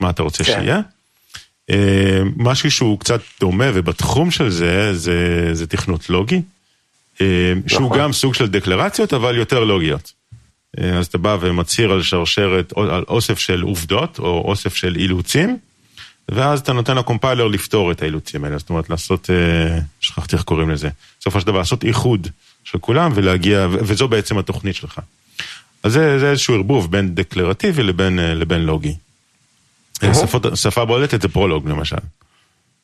מה אתה רוצה שיהיה. משהו שהוא קצת דומה, ובתחום של זה, זה, זה תכנות לוגי, שהוא גם סוג של דקלרציות, אבל יותר לוגיות. אז אתה בא ומצהיר על שרשרת, על אוסף של עובדות, או אוסף של אילוצים, ואז אתה נותן לקומפיילר לפתור את האילוצים האלה. זאת אומרת, לעשות, שכחתי איך קוראים לזה, סוף השדבר, לעשות איחוד של כולם, ולהגיע, וזו בעצם התוכנית שלך. אז זה, זה איזשהו ערבוב בין דקלרטיבי לבין, לבין לוגי. שפה בולטת זה פרולוג למשל.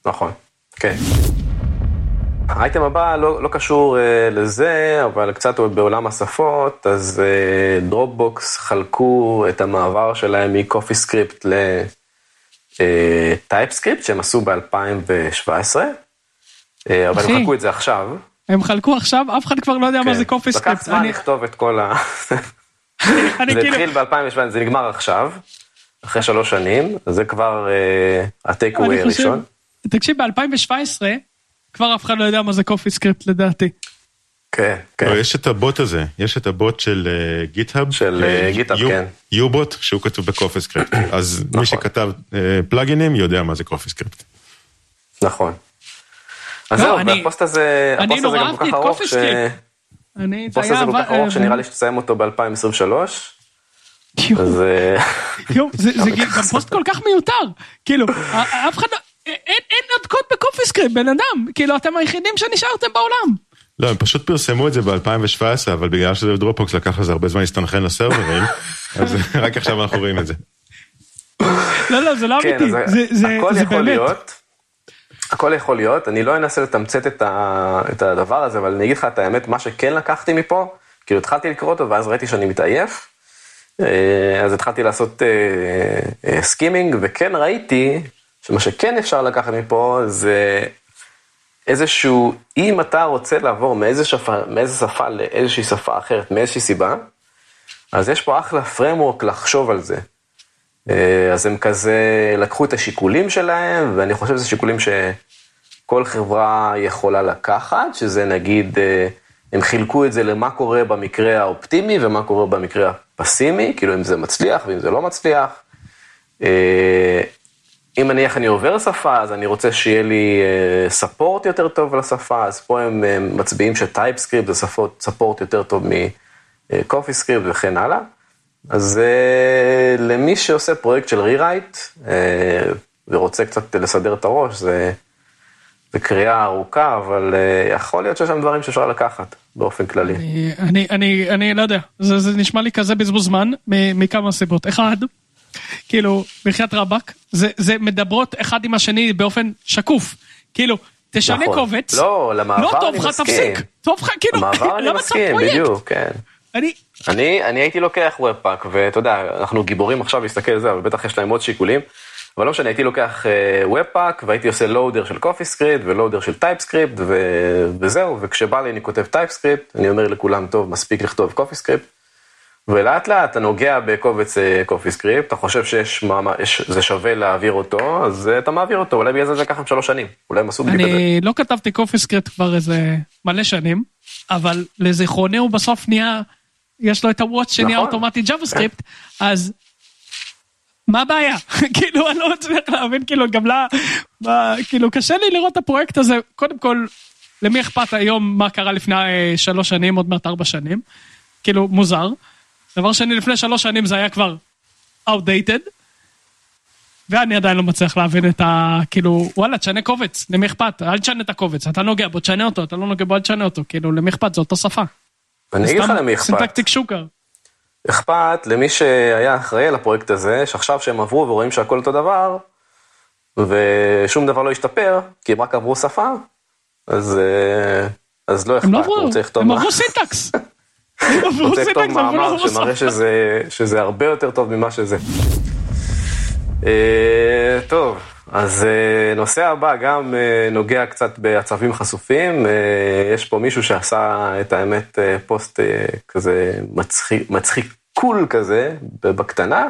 נכון, כן. האייטם הבא לא קשור לזה, אבל קצת בעולם השפות, אז דרופבוקס חלקו את המעבר שלהם מקופי סקריפט לטייפ סקריפט, שהם עשו ב-אלפיים שבע עשרה, אבל הם חלקו את זה עכשיו. הם חלקו עכשיו, אף אחד כבר לא יודע מה זה קופי סקריפט. לקח זמן לכתוב את כל ה... זה התחיל ב-אלפיים שבע עשרה, זה נגמר עכשיו. אחרי שלוש שנים, זה כבר הטייק אווי הראשון. תקשיב, ב-אלפיים שבע עשרה, כבר אף אחד לא יודע מה זה קופי סקריפט לדעתי. כן, כן. יש את הבוט הזה, יש את הבוט של גיטהאב. של גיטהאב, כן. יובוט, שהוא כתוב בקופי סקריפט. אז מי שכתב פלאגינים, יודע מה זה קופי סקריפט. נכון. אז זהו, והפוסט הזה, הפוסט הזה גם כל כך ארוך, הפוסט הזה כל כך ארוך, שנראה לי שתסיים אותו ב-אלפיים עשרים ושלוש, זה גם פוסט כל כך מיותר, כאילו, אף אחד, אין עוד קוד בקופי סקריפט, בן אדם, כאילו, אתם היחידים שנשארתם בעולם. לא, הם פשוט פרסמו את זה ב-אלפיים שבע עשרה, אבל בגלל שזה בדרופבוקס לקח לזה הרבה זמן להסתנכרן לסרברים, אז רק עכשיו אנחנו רואים את זה. לא, לא, זה לא אמיתי, זה באמת. הכל יכול להיות, אני לא אנסה לתמצת את הדבר הזה, אבל אני אגיד לך את האמת, מה שכן לקחתי מפה, כאילו, התחלתי לקרוא אותו, ואז ראיתי שאני מתעייף, אז התחלתי לעשות סקימינג, וכן ראיתי שמה שכן אפשר לקחת מפה זה איזשהו, אם אתה רוצה לעבור מאיזה שפה, מאיזה שפה לאיזושהי שפה אחרת, מאיזושהי סיבה, אז יש פה אחלה framework לחשוב על זה. אז הם כזה לקחו את השיקולים שלהם, ואני חושב שזה שיקולים שכל חברה יכולה לקחת, שזה נגיד, הם חילקו את זה למה קורה במקרה האופטימי ומה קורה במקרה הפסימי, כאילו אם זה מצליח ואם זה לא מצליח. אם נניח אני עובר שפה, אז אני רוצה שיהיה לי ספורט יותר טוב לשפה, אז פה הם מצביעים שטייפסקריפט זה ספורט יותר טוב מקופי סקריפט וכן הלאה. אז למי שעושה פרויקט של רירייט, ורוצה קצת לסדר את הראש, זה, זה קריאה ארוכה, אבל יכול להיות שיש שם דברים שאפשר לקחת, באופן כללי. אני, אני, אני, אני לא יודע, זה, זה נשמע לי כזה בזבוז זמן, מכמה סיבות. אחד, כאילו, בחיית רבק, זה, זה מדברות אחד עם השני באופן שקוף, כאילו, תשנה נכון. קובץ, לא, למעבר לא, טוב, אני מסכים. תפסיק, טוב, כאילו, למעבר אני מסכים, בדיוק, כן. אני... אני, אני הייתי לוקח וויפאק, ואתה יודע, אנחנו גיבורים עכשיו להסתכל על זה, אבל בטח יש להם עוד שיקולים, אבל לא משנה, הייתי לוקח וויפאק, והייתי עושה לואודר של קופי סקריפט, ולואודר של טייפ סקריפט, וזהו, וכשבא לי אני כותב טייפ סקריפט, אני אומר לכולם, טוב, מספיק לכתוב קופי סקריפט, ולאט לאט אתה נוגע בקובץ קופי סקריפט, אתה חושב שיש מה, זה שווה להעביר אותו, אז אתה מעביר אותו, אולי בגלל זה זה לקח שלוש שנים, אולי הם עשו בדיוק את זה. אני לא כתבתי קופי סקריפט כבר איזה מלא שנים, אבל לזיכרוני הוא בסוף נהיה יש לו את הוואט שנהיה אוטומטית ג'אווה סקריפט, אז מה הבעיה? כאילו, אני לא מצליח להבין, כאילו, גם לה, כאילו, קשה לי לראות את הפרויקט הזה, קודם כל, למי אכפת היום מה קרה לפני שלוש שנים, עוד מעט ארבע שנים, כאילו, מוזר, דבר שני, לפני שלוש שנים זה היה כבר outdated, ואני עדיין לא מצליח להבין את ה, כאילו, וואלה, תשנה קובץ, למי אכפת, אל תשנה את הקובץ, אתה נוגע בו, תשנה אותו, אתה לא נוגע בו, אל תשנה אותו, כאילו, למי אכפת, זו אותה שפה. אני אגיד לך למי אכפת. סינטקטיק שוקר. אכפת למי שהיה אחראי לפרויקט הזה, שעכשיו שהם עברו ורואים שהכל אותו דבר, ושום דבר לא השתפר, כי הם רק עברו שפה, אז לא אכפת. הם עברו סינטקס. הם עברו סינטקס, אבל לא עברו שפה. שמראה שזה הרבה יותר טוב ממה שזה. טוב, אז נושא הבא גם נוגע קצת בעצבים חשופים, יש פה מישהו שעשה את האמת פוסט כזה מצחיק, מצחיקול כזה בקטנה,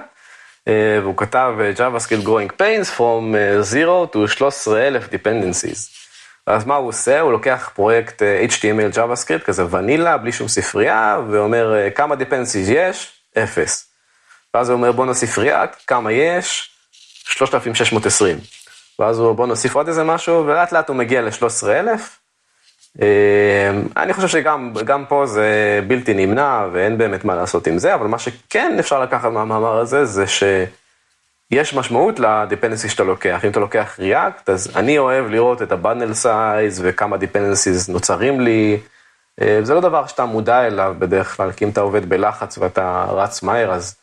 והוא כתב JavaScript growing pains from zero to thirteen thousand dependencies. אז מה הוא עושה? הוא לוקח פרויקט H T M L JavaScript כזה ונילה, בלי שום ספרייה, ואומר כמה dependencies יש? אפס. ואז הוא אומר בוא נספרייה, כמה יש? שלושת אלפים שש מאות ועשרים, ואז הוא בוא נוסיף עוד איזה משהו, ולאט לאט הוא מגיע ל-שלושה עשר אלף, אני חושב שגם פה זה בלתי נמנע, ואין באמת מה לעשות עם זה, אבל מה שכן אפשר לקחת מהמאמר הזה, זה שיש משמעות לדפנדנסי שאתה לוקח, אם אתה לוקח React, אז אני אוהב לראות את הבאנל סייז, וכמה דפנדנסיז נוצרים לי, זה לא דבר שאתה מודע אליו בדרך כלל, כי אם אתה עובד בלחץ ואתה רץ מהר, אז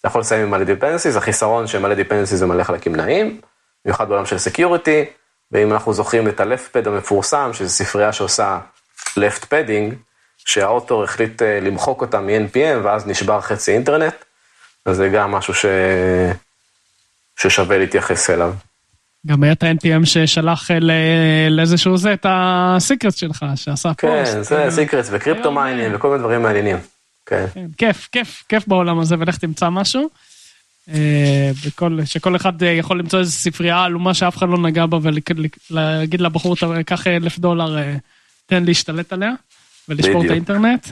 אתה יכול לסיים עם מלא דיפנדנסיז, החיסרון שמלא דיפנדנסיז הם מלא חלקים נעים, מיוחד בעולם של סקיוריטי, ואם אנחנו זוכרים את ה-LeftPad המפורסם, שזו ספרייה שעושה LeftPadding, שהאוטור החליט למחוק אותה מ-N P M, ואז נשבר חצי אינטרנט, אז זה גם משהו ש... ששווה להתייחס אליו. גם היה את ה-N P M ששלח לאיזשהו זה, את הסיקרט שלך, שעשה פוסט. כן, זה סיקרט וקריפטו מיינים, וכל מיני דברים מעניינים. כיף, כיף, כיף בעולם הזה, ולך תמצא משהו, שכל אחד יכול למצוא איזו ספרייה עלומה שאף אחד לא נגע בה, ולהגיד לבחור, קח אלף דולר, תן להשתלט עליה, ולשבור את האינטרנט.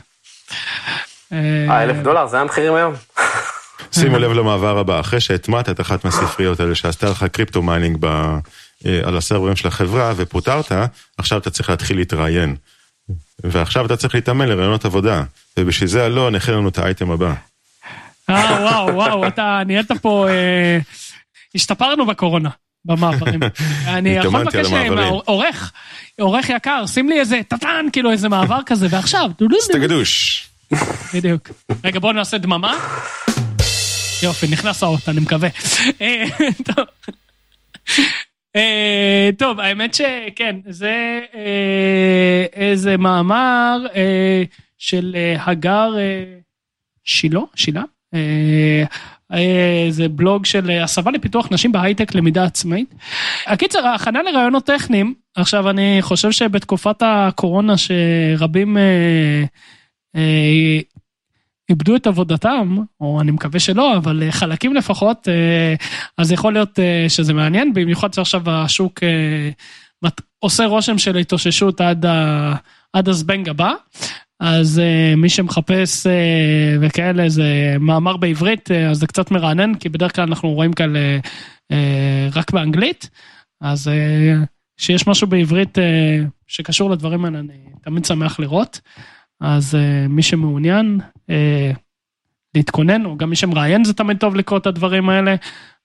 אלף דולר, זה המחירים היום. שימו לב למעבר הבא, אחרי שהתמעת את אחת מהספריות האלה, שעשתה לך קריפטו מיינינג על הסרברים של החברה, ופותרת, עכשיו אתה צריך להתחיל להתראיין. ועכשיו אתה צריך להתאמן לרעיונות עבודה, ובשביל זה לא, נכן לנו את האייטם הבא. אה, וואו, וואו, אתה נהיית פה, השתפרנו בקורונה, במעברים. אני יכול לבקש עורך, עורך יקר, שים לי איזה טטן, כאילו איזה מעבר כזה, ועכשיו, סתגדוש. בדיוק. רגע, בואו נעשה דממה. יופי, נכנס האות, אני מקווה. טוב. טוב, האמת שכן, זה איזה מאמר של הגר שילו, שילה, זה בלוג של הסבה לפיתוח נשים בהייטק למידה עצמאית. הקיצר, ההכנה לרעיונות טכניים, עכשיו אני חושב שבתקופת הקורונה שרבים איבדו את עבודתם, או אני מקווה שלא, אבל חלקים לפחות, אז יכול להיות שזה מעניין, במיוחד שעכשיו השוק עושה רושם של התאוששות עד, ה, עד הזבנג הבא, אז מי שמחפש וכאלה זה מאמר בעברית, אז זה קצת מרענן, כי בדרך כלל אנחנו רואים כאלה רק באנגלית, אז שיש משהו בעברית שקשור לדברים האלה, אני תמיד שמח לראות, אז מי שמעוניין להתכונן, או גם מי שמראיין זה תמיד טוב לקרוא את הדברים האלה,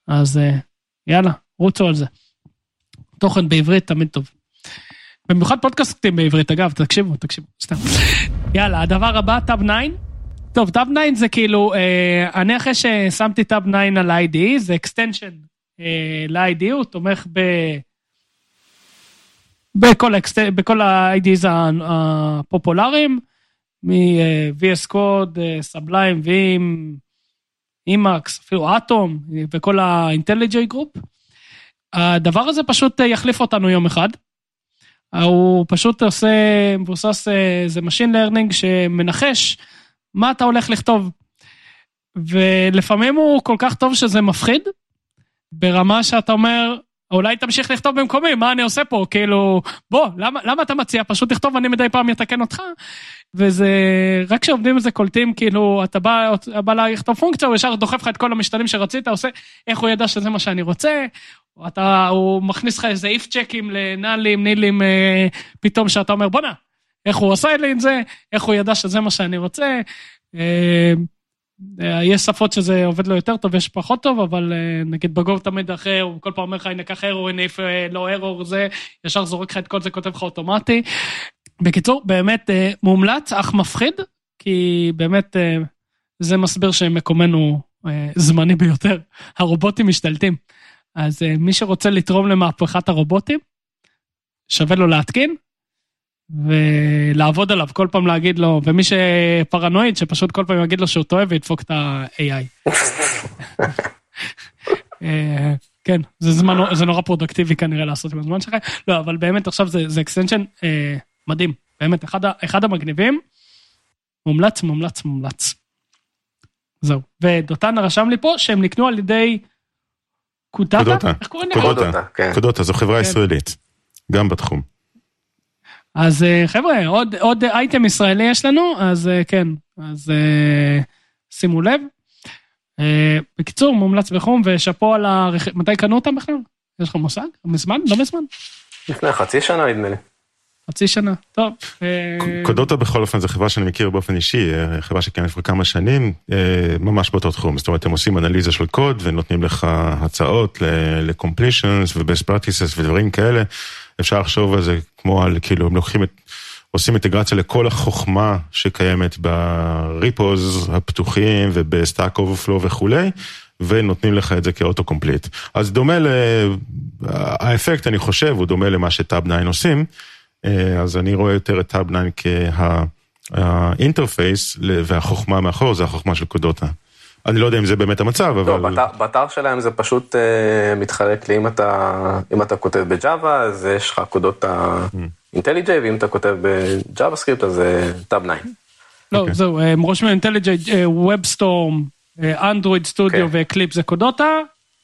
אז יאללה, רוצו על זה. תוכן בעברית תמיד טוב. במיוחד פודקאסטים בעברית, אגב, תקשיבו, תקשיבו, סתם. יאללה, הדבר הבא, טאב תשע. טוב, טאב תשע זה כאילו, אני אחרי ששמתי טאב תשע על איי די אי, זה אקסטנשן ל-איי די אי, הוא תומך ב... בכל ה-איי די איז הפופולריים, מ-וי אס Code, Sublime, Vim, Emacs, אפילו Atom, וכל ה-IntelliJ Group. הדבר הזה פשוט יחליף אותנו יום אחד. הוא פשוט עושה, מבוסס, זה Machine Learning שמנחש מה אתה הולך לכתוב. ולפעמים הוא כל כך טוב שזה מפחיד, ברמה שאתה אומר, אולי תמשיך לכתוב במקומי, מה אני עושה פה? כאילו, בוא, למה, למה אתה מציע? פשוט תכתוב, אני מדי פעם יתקן אותך. וזה, רק כשעובדים איזה קולטים, כאילו, אתה בא, בא לכתוב פונקציה, הוא ישר דוחף לך את כל המשתנים שרצית, עושה, איך הוא ידע שזה מה שאני רוצה? אתה, הוא מכניס לך איזה איף צ'קים לנעלים, נילים, פתאום שאתה אומר, בוא נע, איך הוא עושה לי את זה? איך הוא ידע שזה מה שאני רוצה? יש שפות שזה עובד לו יותר טוב, יש פחות טוב, אבל נגיד בגוב תמיד אחר, הוא כל פעם אומר לך, הנה כך אירור, הנה איף לא אירור, זה ישר זורק לך את כל זה, כותב לך אוטומטי. בקיצור, באמת מומלץ, אך מפחיד, כי באמת זה מסביר שמקומנו זמני ביותר, הרובוטים משתלטים. אז מי שרוצה לתרום למהפכת הרובוטים, שווה לו להתקין, ולעבוד עליו, כל פעם להגיד לו, ומי שפרנואיד, שפשוט כל פעם יגיד לו שהוא טועה, וידפוק את ה-איי איי. כן, זה נורא פרודקטיבי כנראה לעשות עם הזמן שלך, לא, אבל באמת עכשיו זה אקסטנשן מדהים, באמת, אחד המגניבים, מומלץ, מומלץ, מומלץ. זהו, ודותן הרשם לי פה, שהם נקנו על ידי קודוטה, איך קוראים לך? קודוטה, קודוטה, זו חברה ישראלית, גם בתחום. אז חבר'ה, עוד, עוד אייטם ישראלי יש לנו, אז כן, אז שימו לב. בקיצור, מומלץ בחום, ושפו על הרכב, מתי קנו אותם בכלל? יש לך מושג? מזמן? לא מזמן? לפני חצי שנה, נדמה לי. חצי שנה, טוב. קודוטה בכל אופן, זו חברה שאני מכיר באופן אישי, חברה שכן לפני כמה שנים, ממש באותו תחום, זאת אומרת, אתם עושים אנליזה של קוד, ונותנים לך הצעות ל-completions ו-best practices ודברים כאלה, אפשר לחשוב על זה כמו על, כאילו, הם לוקחים את, עושים אינטגרציה לכל החוכמה שקיימת בריפוז הפתוחים ובסטאק אוברפלו וכולי, ונותנים לך את זה כאוטו-קומפליט. אז דומה ל... האפקט, אני חושב, הוא דומה למה שטאב תשע עושים, אז אני רואה יותר את טאב תשע כאינטרפייס, והחוכמה מאחור זה החוכמה של קודוטה. אני לא יודע אם זה באמת המצב, אבל... לא, באתר, באתר שלהם זה פשוט אה, מתחלק לי, אם אתה, אם אתה כותב בג'אבה, אז יש לך קודות ה-IntelliJ, ואם אתה כותב בג'אבה סקריפט, אז טאב תשע. לא, זהו, הם רושמים IntelliJ, WebStorm, Android Studio ו-Eclipse זה קודותה,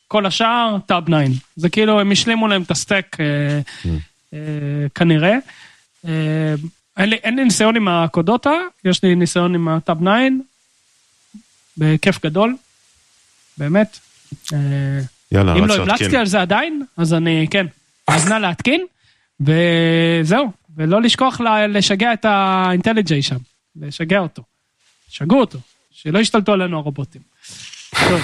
כל השאר, טאב תשע. זה כאילו, הם השלימו להם את הסטק, כנראה. אין לי ניסיון עם הקודותה, יש לי ניסיון עם הטאב תשע, בכיף גדול, באמת. יאללה, אם לא המלצתי על זה עדיין, אז אני, כן, אז נא להתקין, וזהו, ולא לשכוח לשגע את ה-IntelliJ שם, לשגע אותו, שגעו אותו, שלא ישתלטו עלינו הרובוטים. טוב.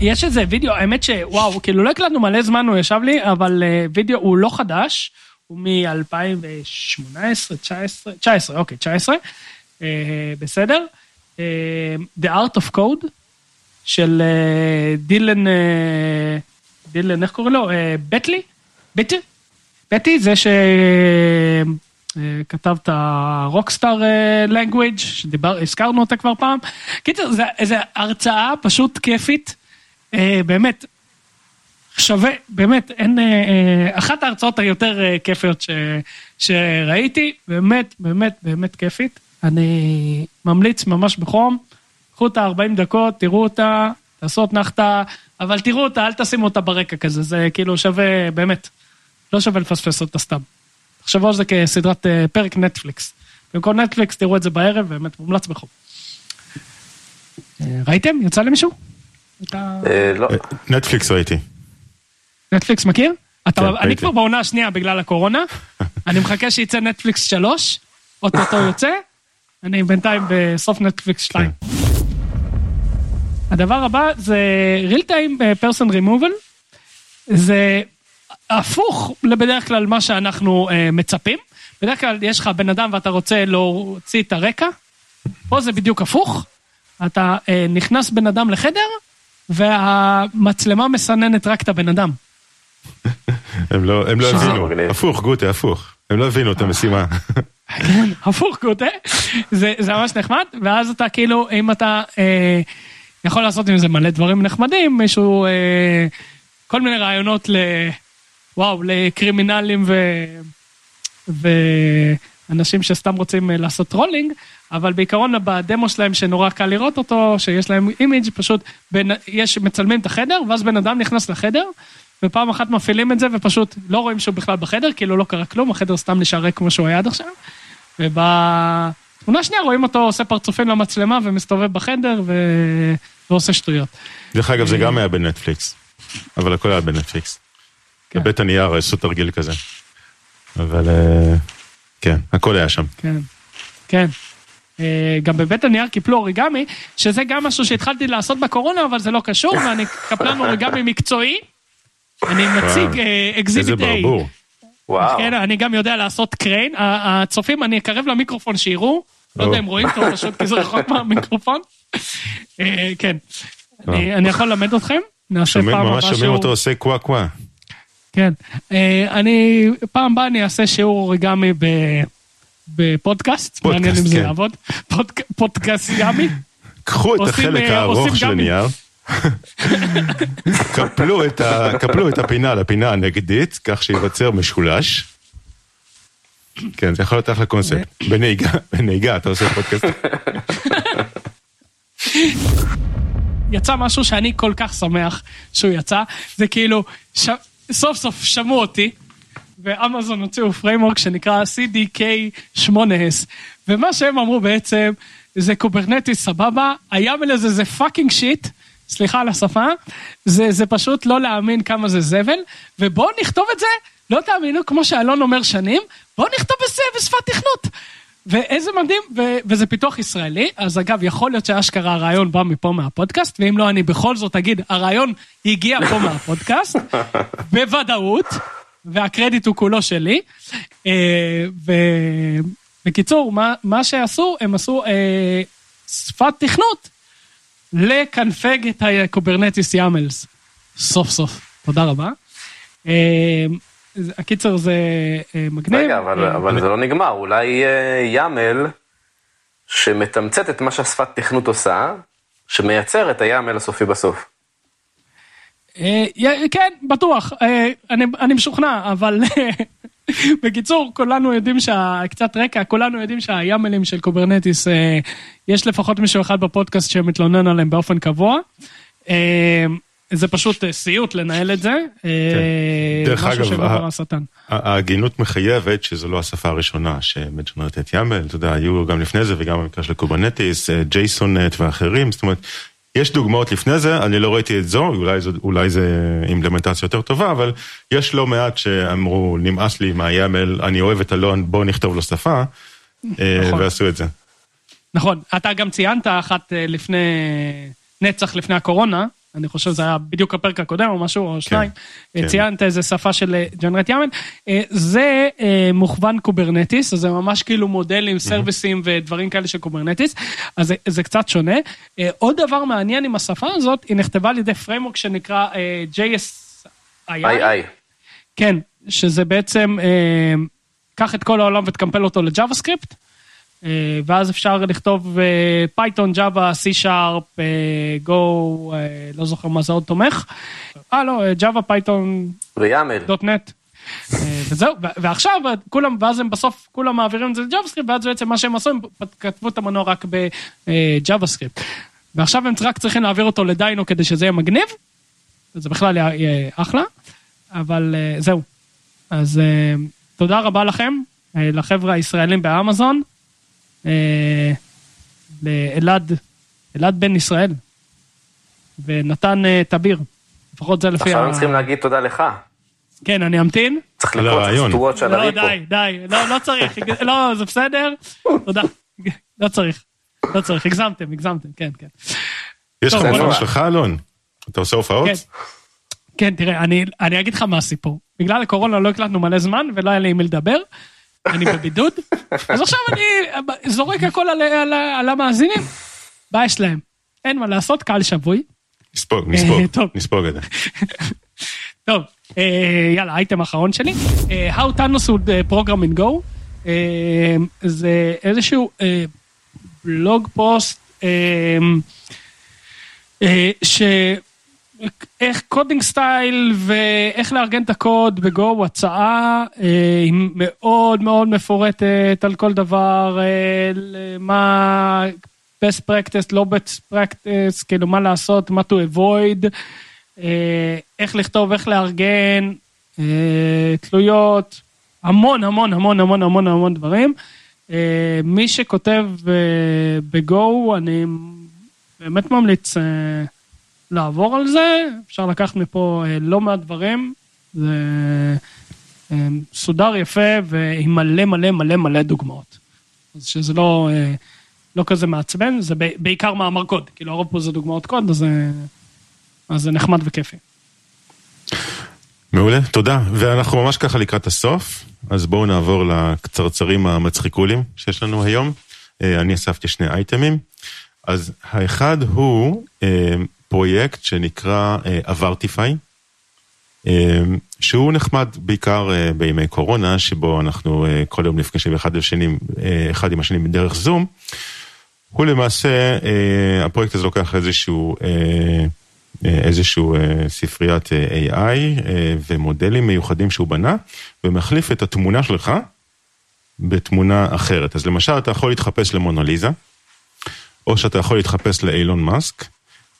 יש איזה וידאו, האמת שוואו, כאילו לא הקלטנו מלא זמן, הוא ישב לי, אבל וידאו הוא לא חדש, הוא מ-אלפיים שמונה עשרה, תשע עשרה, אוקיי, תשע עשרה, בסדר? The Art of Code של דילן, דילן, איך קוראים לו? בטלי? בטי? בטי זה ש... כתב את הרוקסטאר language, שהזכרנו אותה כבר פעם. קיצר, איזו הרצאה פשוט כיפית, באמת, שווה, באמת, אין, אחת ההרצאות היותר כיפיות ש, שראיתי, באמת, באמת, באמת כיפית. אני ממליץ ממש בחום, קחו אותה ארבעים דקות, תראו אותה, תעשו את נחתה, אבל תראו אותה, אל תשימו אותה ברקע כזה, זה כאילו שווה, באמת, לא שווה לפספס אותה סתם. תחשבו על זה כסדרת פרק נטפליקס. במקום נטפליקס תראו את זה בערב, באמת מומלץ בחום. ראיתם? יצא למישהו? לא. נטפליקס ראיתי. נטפליקס מכיר? אני כבר בעונה השנייה בגלל הקורונה, אני מחכה שיצא נטפליקס שלוש, אותו יוצא, אני בינתיים בסוף נטפליקס שתיים. הדבר הבא זה real time person removal, זה הפוך לבדרך כלל מה שאנחנו מצפים, בדרך כלל יש לך בן אדם ואתה רוצה להוציא את הרקע, פה זה בדיוק הפוך, אתה נכנס בן אדם לחדר, והמצלמה מסננת רק את הבן אדם. הם לא הבינו, הפוך גוטה, הפוך, הם לא הבינו את המשימה. כן, הפוך גוטה, זה ממש נחמד, ואז אתה כאילו, אם אתה יכול לעשות עם זה מלא דברים נחמדים, מישהו, כל מיני רעיונות ל... וואו, לקרימינלים ואנשים שסתם רוצים לעשות טרולינג, אבל בעיקרון בדמו שלהם שנורא קל לראות אותו, שיש להם אימג' פשוט, יש מצלמים את החדר, ואז בן אדם נכנס לחדר, ופעם אחת מפעילים את זה, ופשוט לא רואים שהוא בכלל בחדר, כאילו לא קרה כלום, החדר סתם נשאר כמו שהוא היה עד עכשיו, ובתמונה שנייה רואים אותו עושה פרצופים למצלמה, ומסתובב בחדר, ועושה שטויות. דרך אגב, זה גם היה בנטפליקס, אבל הכל היה בנטפליקס. בבית הנייר, עשו תרגיל כזה. אבל, כן, הכל היה שם. כן, כן. גם בבית הנייר קיפלו אוריגמי, שזה גם משהו שהתחלתי לעשות בקורונה, אבל זה לא קשור, ואני קפלן אוריגמי מקצועי. אני מציג אקזיביט איי. איזה ברבור. וואו. כן, אני גם יודע לעשות קריין. הצופים, אני אקרב למיקרופון שיראו. לא יודע אם רואים אותו, פשוט כי זה רחוק מהמיקרופון. כן. אני יכול ללמד אתכם. ממש שומעים אותו עושה קווה קווה. כן, אני, פעם באה אני אעשה שיעור אוריגמי בפודקאסט, מעניין אם זה יעבוד, פודקאסט גמי. קחו את החלק הארוך של הנייר, קפלו את הפינה לפינה הנגדית, כך שיווצר משולש. כן, זה יכול להיות אחלה קונספט. בנהיגה, אתה עושה פודקאסט. יצא משהו שאני כל כך שמח שהוא יצא, זה כאילו... סוף סוף שמעו אותי, ואמזון הוציאו פריימורק שנקרא סי די קיי אייט אס, ומה שהם אמרו בעצם, זה קוברנטיס סבבה, הימל הזה זה פאקינג שיט, סליחה על השפה, זה, זה פשוט לא להאמין כמה זה זבל, ובואו נכתוב את זה, לא תאמינו כמו שאלון אומר שנים, בואו נכתוב את זה בשפת תכנות, ואיזה מדהים, ו- וזה פיתוח ישראלי, אז אגב, יכול להיות שאשכרה הרעיון בא מפה מהפודקאסט, ואם לא, אני בכל זאת אגיד, הרעיון הגיע פה מהפודקאסט, בוודאות, והקרדיט הוא כולו שלי, ובקיצור, מה, מה שעשו, הם עשו אה, שפת תכנות, לקנפג את הקוברנטיס ימלס, סוף סוף, תודה רבה, אה, הקיצר זה מגניב. רגע, אבל זה לא נגמר. אולי ימל שמתמצת את מה שהשפת תכנות עושה, שמייצר את הימל הסופי בסוף. כן, בטוח. אני משוכנע, אבל בקיצור, כולנו יודעים שקצת רקע, כולנו יודעים שהימלים של קוברנטיס, יש לפחות מישהו אחד בפודקאסט שמתלונן עליהם באופן קבוע. זה פשוט סיוט לנהל את זה. דרך אגב, ההגינות מחייבת שזו לא השפה הראשונה שמג'נרית את ימל, אתה יודע, היו גם לפני זה וגם במקרה של קוברנטיס, ג'ייסונט ואחרים, זאת אומרת, יש דוגמאות לפני זה, אני לא ראיתי את זו, אולי זה אימפלמנטציה יותר טובה, אבל יש לא מעט שאמרו, נמאס לי מהימל, אני אוהב את אלון, בוא נכתוב לו שפה, ועשו את זה. נכון, אתה גם ציינת אחת לפני, נצח לפני הקורונה, אני חושב שזה היה בדיוק הפרק הקודם או משהו, או שניים, ציינת איזה שפה של ג'נרט יאמן, זה מוכוון קוברנטיס, זה ממש כאילו מודלים, סרוויסים ודברים כאלה של קוברנטיס, אז זה קצת שונה. עוד דבר מעניין עם השפה הזאת, היא נכתבה על ידי פריימורק שנקרא ג'י אס איי איי, כן, שזה בעצם קח את כל העולם ותקמפל אותו לג'אווה סקריפט, ואז אפשר לכתוב פייתון, ג'אווה, סי שרפ, גו, לא זוכר מה זה עוד תומך, אה לא, ג'אווה, פייתון, דוט נט, וזהו, ועכשיו כולם, ואז הם בסוף כולם מעבירים את זה לג'אווה סקריפט, ואז בעצם מה שהם עשו, הם כתבו את המנוע רק בג'אווה סקריפט, ועכשיו הם רק צריכים להעביר אותו לדיינו כדי שזה יהיה מגניב, זה בכלל יהיה אחלה, אבל זהו, אז תודה רבה לכם, לחבר'ה הישראלים באמזון, לאלעד, אלעד בן ישראל, ונתן תביר, לפחות זה לפי... עכשיו הם צריכים להגיד תודה לך. כן, אני אמתין. צריך לקרוא את הסטורות של הריפו. לא, די, די, לא צריך, לא, זה בסדר, תודה, לא צריך, לא צריך, הגזמתם, הגזמתם, כן, כן. יש לך מופע שלך, אלון? אתה עושה הופעות? כן. כן, תראה, אני, אני אגיד לך מה הסיפור. בגלל הקורונה לא הקלטנו מלא זמן, ולא היה לי עם מי לדבר, אני בבידוד, אז עכשיו אני זורק הכל על, על, על המאזינים, מה יש להם? אין מה לעשות, קהל שבוי. נספוג, נספוג, נספוג את זה. טוב, יאללה, אייטם האחרון שלי, How Thanos would Programming Go, זה איזשהו בלוג פוסט, ש... איך קודינג סטייל ואיך לארגן את הקוד בגו הוא הצעה היא מאוד מאוד מפורטת על כל דבר, מה best practice, לא best practice, כאילו מה לעשות, מה to avoid, איך לכתוב, איך לארגן, תלויות, המון המון המון המון המון המון דברים. מי שכותב בגו אני באמת ממליץ לעבור על זה, אפשר לקחת מפה לא מעט דברים, זה סודר יפה, ועם מלא מלא מלא מלא דוגמאות, אז שזה לא, לא כזה מעצבן, זה בעיקר מאמר קוד, כאילו הרוב פה זה דוגמאות קוד, אז זה, אז זה נחמד וכיפי. מעולה, תודה, ואנחנו ממש ככה לקראת הסוף, אז בואו נעבור לקצרצרים המצחיקולים שיש לנו היום, אני אספתי שני אייטמים, אז האחד הוא... פרויקט שנקרא אברטיפיי, שהוא נחמד בעיקר בימי קורונה, שבו אנחנו כל יום נפגשים אחד, לשנים, אחד עם השני בדרך זום, הוא למעשה, הפרויקט הזה לוקח איזשהו, איזשהו ספריית איי איי ומודלים מיוחדים שהוא בנה, ומחליף את התמונה שלך בתמונה אחרת. אז למשל, אתה יכול להתחפש למונוליזה, או שאתה יכול להתחפש לאילון מאסק,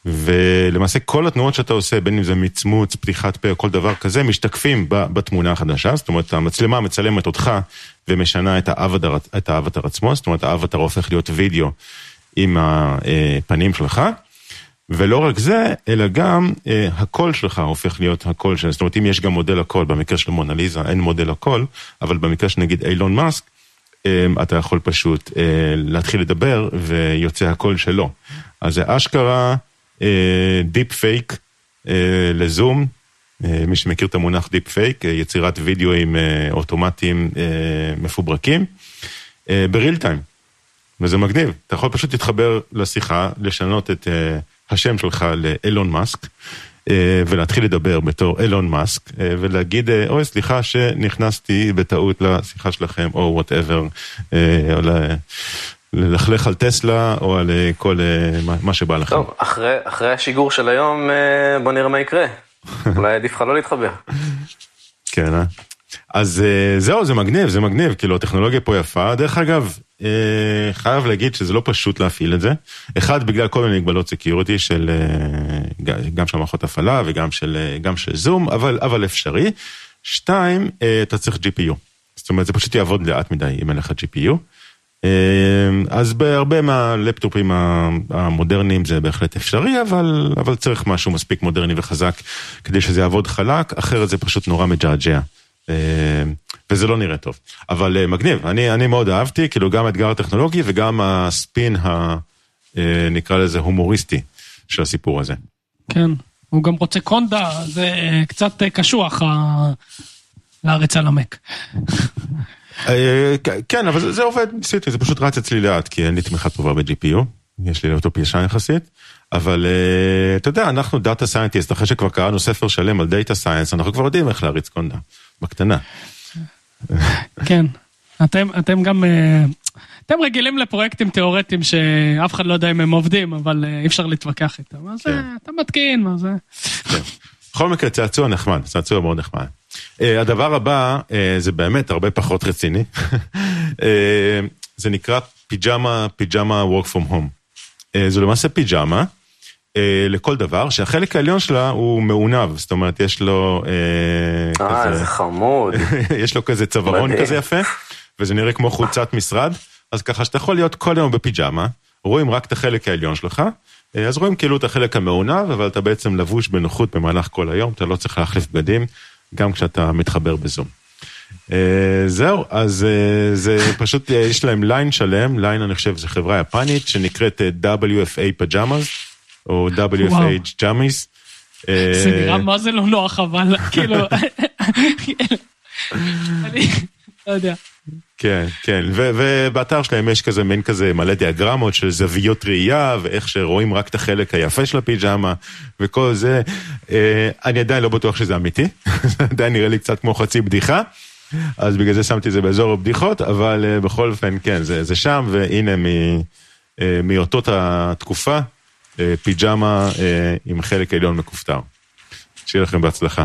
ולמעשה כל התנועות שאתה עושה, בין אם זה מצמוץ, פתיחת פה, כל דבר כזה, משתקפים בתמונה החדשה, זאת אומרת, המצלמה מצלמת אותך, ומשנה את האבטר, את האבטר עצמו, זאת אומרת, האבטר הופך להיות וידאו עם הפנים שלך, ולא רק זה, אלא גם הקול שלך הופך להיות הקול שלך, זאת אומרת, אם יש גם מודל הקול, במקרה של מונליזה, אין מודל הקול, אבל במקרה שנגיד אילון מאסק, אתה יכול פשוט להתחיל לדבר, ויוצא הקול שלו. אז זה אשכרה, דיפ פייק לזום, מי שמכיר את המונח דיפ פייק, יצירת וידאוים אוטומטיים מפוברקים, בריל טיים, וזה מגניב, אתה יכול פשוט להתחבר לשיחה, לשנות את השם שלך לאלון מאסק, ולהתחיל לדבר בתור אלון מאסק, ולהגיד, אוי סליחה שנכנסתי בטעות לשיחה שלכם, או וואטאבר, או ל... ללכלך על טסלה, או על כל מה שבא לכם. טוב, אחרי, אחרי השיגור של היום, בוא נראה מה יקרה. אולי עדיף לך לא להתחבר. כן, אה? אז זהו, זה מגניב, זה מגניב, כאילו, הטכנולוגיה פה יפה. דרך אגב, חייב להגיד שזה לא פשוט להפעיל את זה. אחד, בגלל כל מיני מגבלות סקיוריטי, של, גם של מערכות הפעלה, וגם של, גם של זום, אבל, אבל אפשרי. שתיים, אתה צריך ג'י פי יו. זאת אומרת, זה פשוט יעבוד לאט מדי, אם אין לך ג'י פי יו. אז בהרבה מהלפטופים המודרניים זה בהחלט אפשרי, אבל, אבל צריך משהו מספיק מודרני וחזק כדי שזה יעבוד חלק, אחרת זה פשוט נורא מג'עג'ע, וזה לא נראה טוב. אבל מגניב, אני, אני מאוד אהבתי, כאילו גם האתגר הטכנולוגי וגם הספין הנקרא לזה הומוריסטי של הסיפור הזה. כן, הוא גם רוצה קונדה, זה קצת קשוח לארץ על עמק. כן, אבל זה, זה עובד, זה פשוט רץ אצלי לאט, כי אין לי תמיכה טובה ב-ג'י פי יו, יש לי לאוטופ ישן יחסית, אבל אתה יודע, אנחנו דאטה סיינטיסט, אחרי שכבר קראנו ספר שלם על דאטה סיינס, אנחנו כבר יודעים איך להריץ קונדה, בקטנה. כן, אתם, אתם גם, אתם רגילים לפרויקטים תיאורטיים שאף אחד לא יודע אם הם עובדים, אבל אי אפשר להתווכח איתם. אז אתה מתקין, מה זה? בכל מקרה, צעצוע נחמד, צעצוע מאוד נחמד. הדבר הבא, זה באמת הרבה פחות רציני. זה נקרא פיג'מה, פיג'מה work from home. זה למעשה פיג'מה, לכל דבר, שהחלק העליון שלה הוא מעונב, זאת אומרת, יש לו אה, זה חמוד. יש לו כזה צווארון כזה יפה, וזה נראה כמו חולצת משרד, אז ככה שאתה יכול להיות כל יום בפיג'מה, רואים רק את החלק העליון שלך, אז רואים כאילו את החלק המעונב, אבל אתה בעצם לבוש בנוחות במהלך כל היום, אתה לא צריך להחליף בגדים, גם כשאתה מתחבר בזום. זהו, אז זה פשוט, יש להם ליין שלם, ליין אני חושב, זה חברה יפנית, שנקראת דאבליו אף איי Pajamas, או דאבליו אף איי Jammies. זה נראה מה זה לא נוח, אבל כאילו, אני לא יודע. כן, כן, ובאתר שלהם יש כזה מין כזה מלא דיאגרמות של זוויות ראייה, ואיך שרואים רק את החלק היפה של הפיג'מה, וכל זה. אני עדיין לא בטוח שזה אמיתי, זה עדיין נראה לי קצת כמו חצי בדיחה, אז בגלל זה שמתי את זה באזור הבדיחות, אבל בכל אופן, כן, זה שם, והנה מאותות התקופה, פיג'מה עם חלק העליון מכופתר. שיהיה לכם בהצלחה.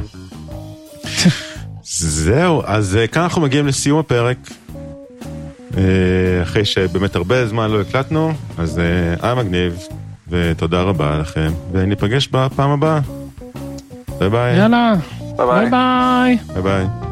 זהו, אז כאן אנחנו מגיעים לסיום הפרק, אחרי שבאמת הרבה זמן לא הקלטנו, אז היה מגניב, ותודה רבה לכם, וניפגש בפעם הבאה. ביי ביי. יאללה. ביי ביי. ביי ביי.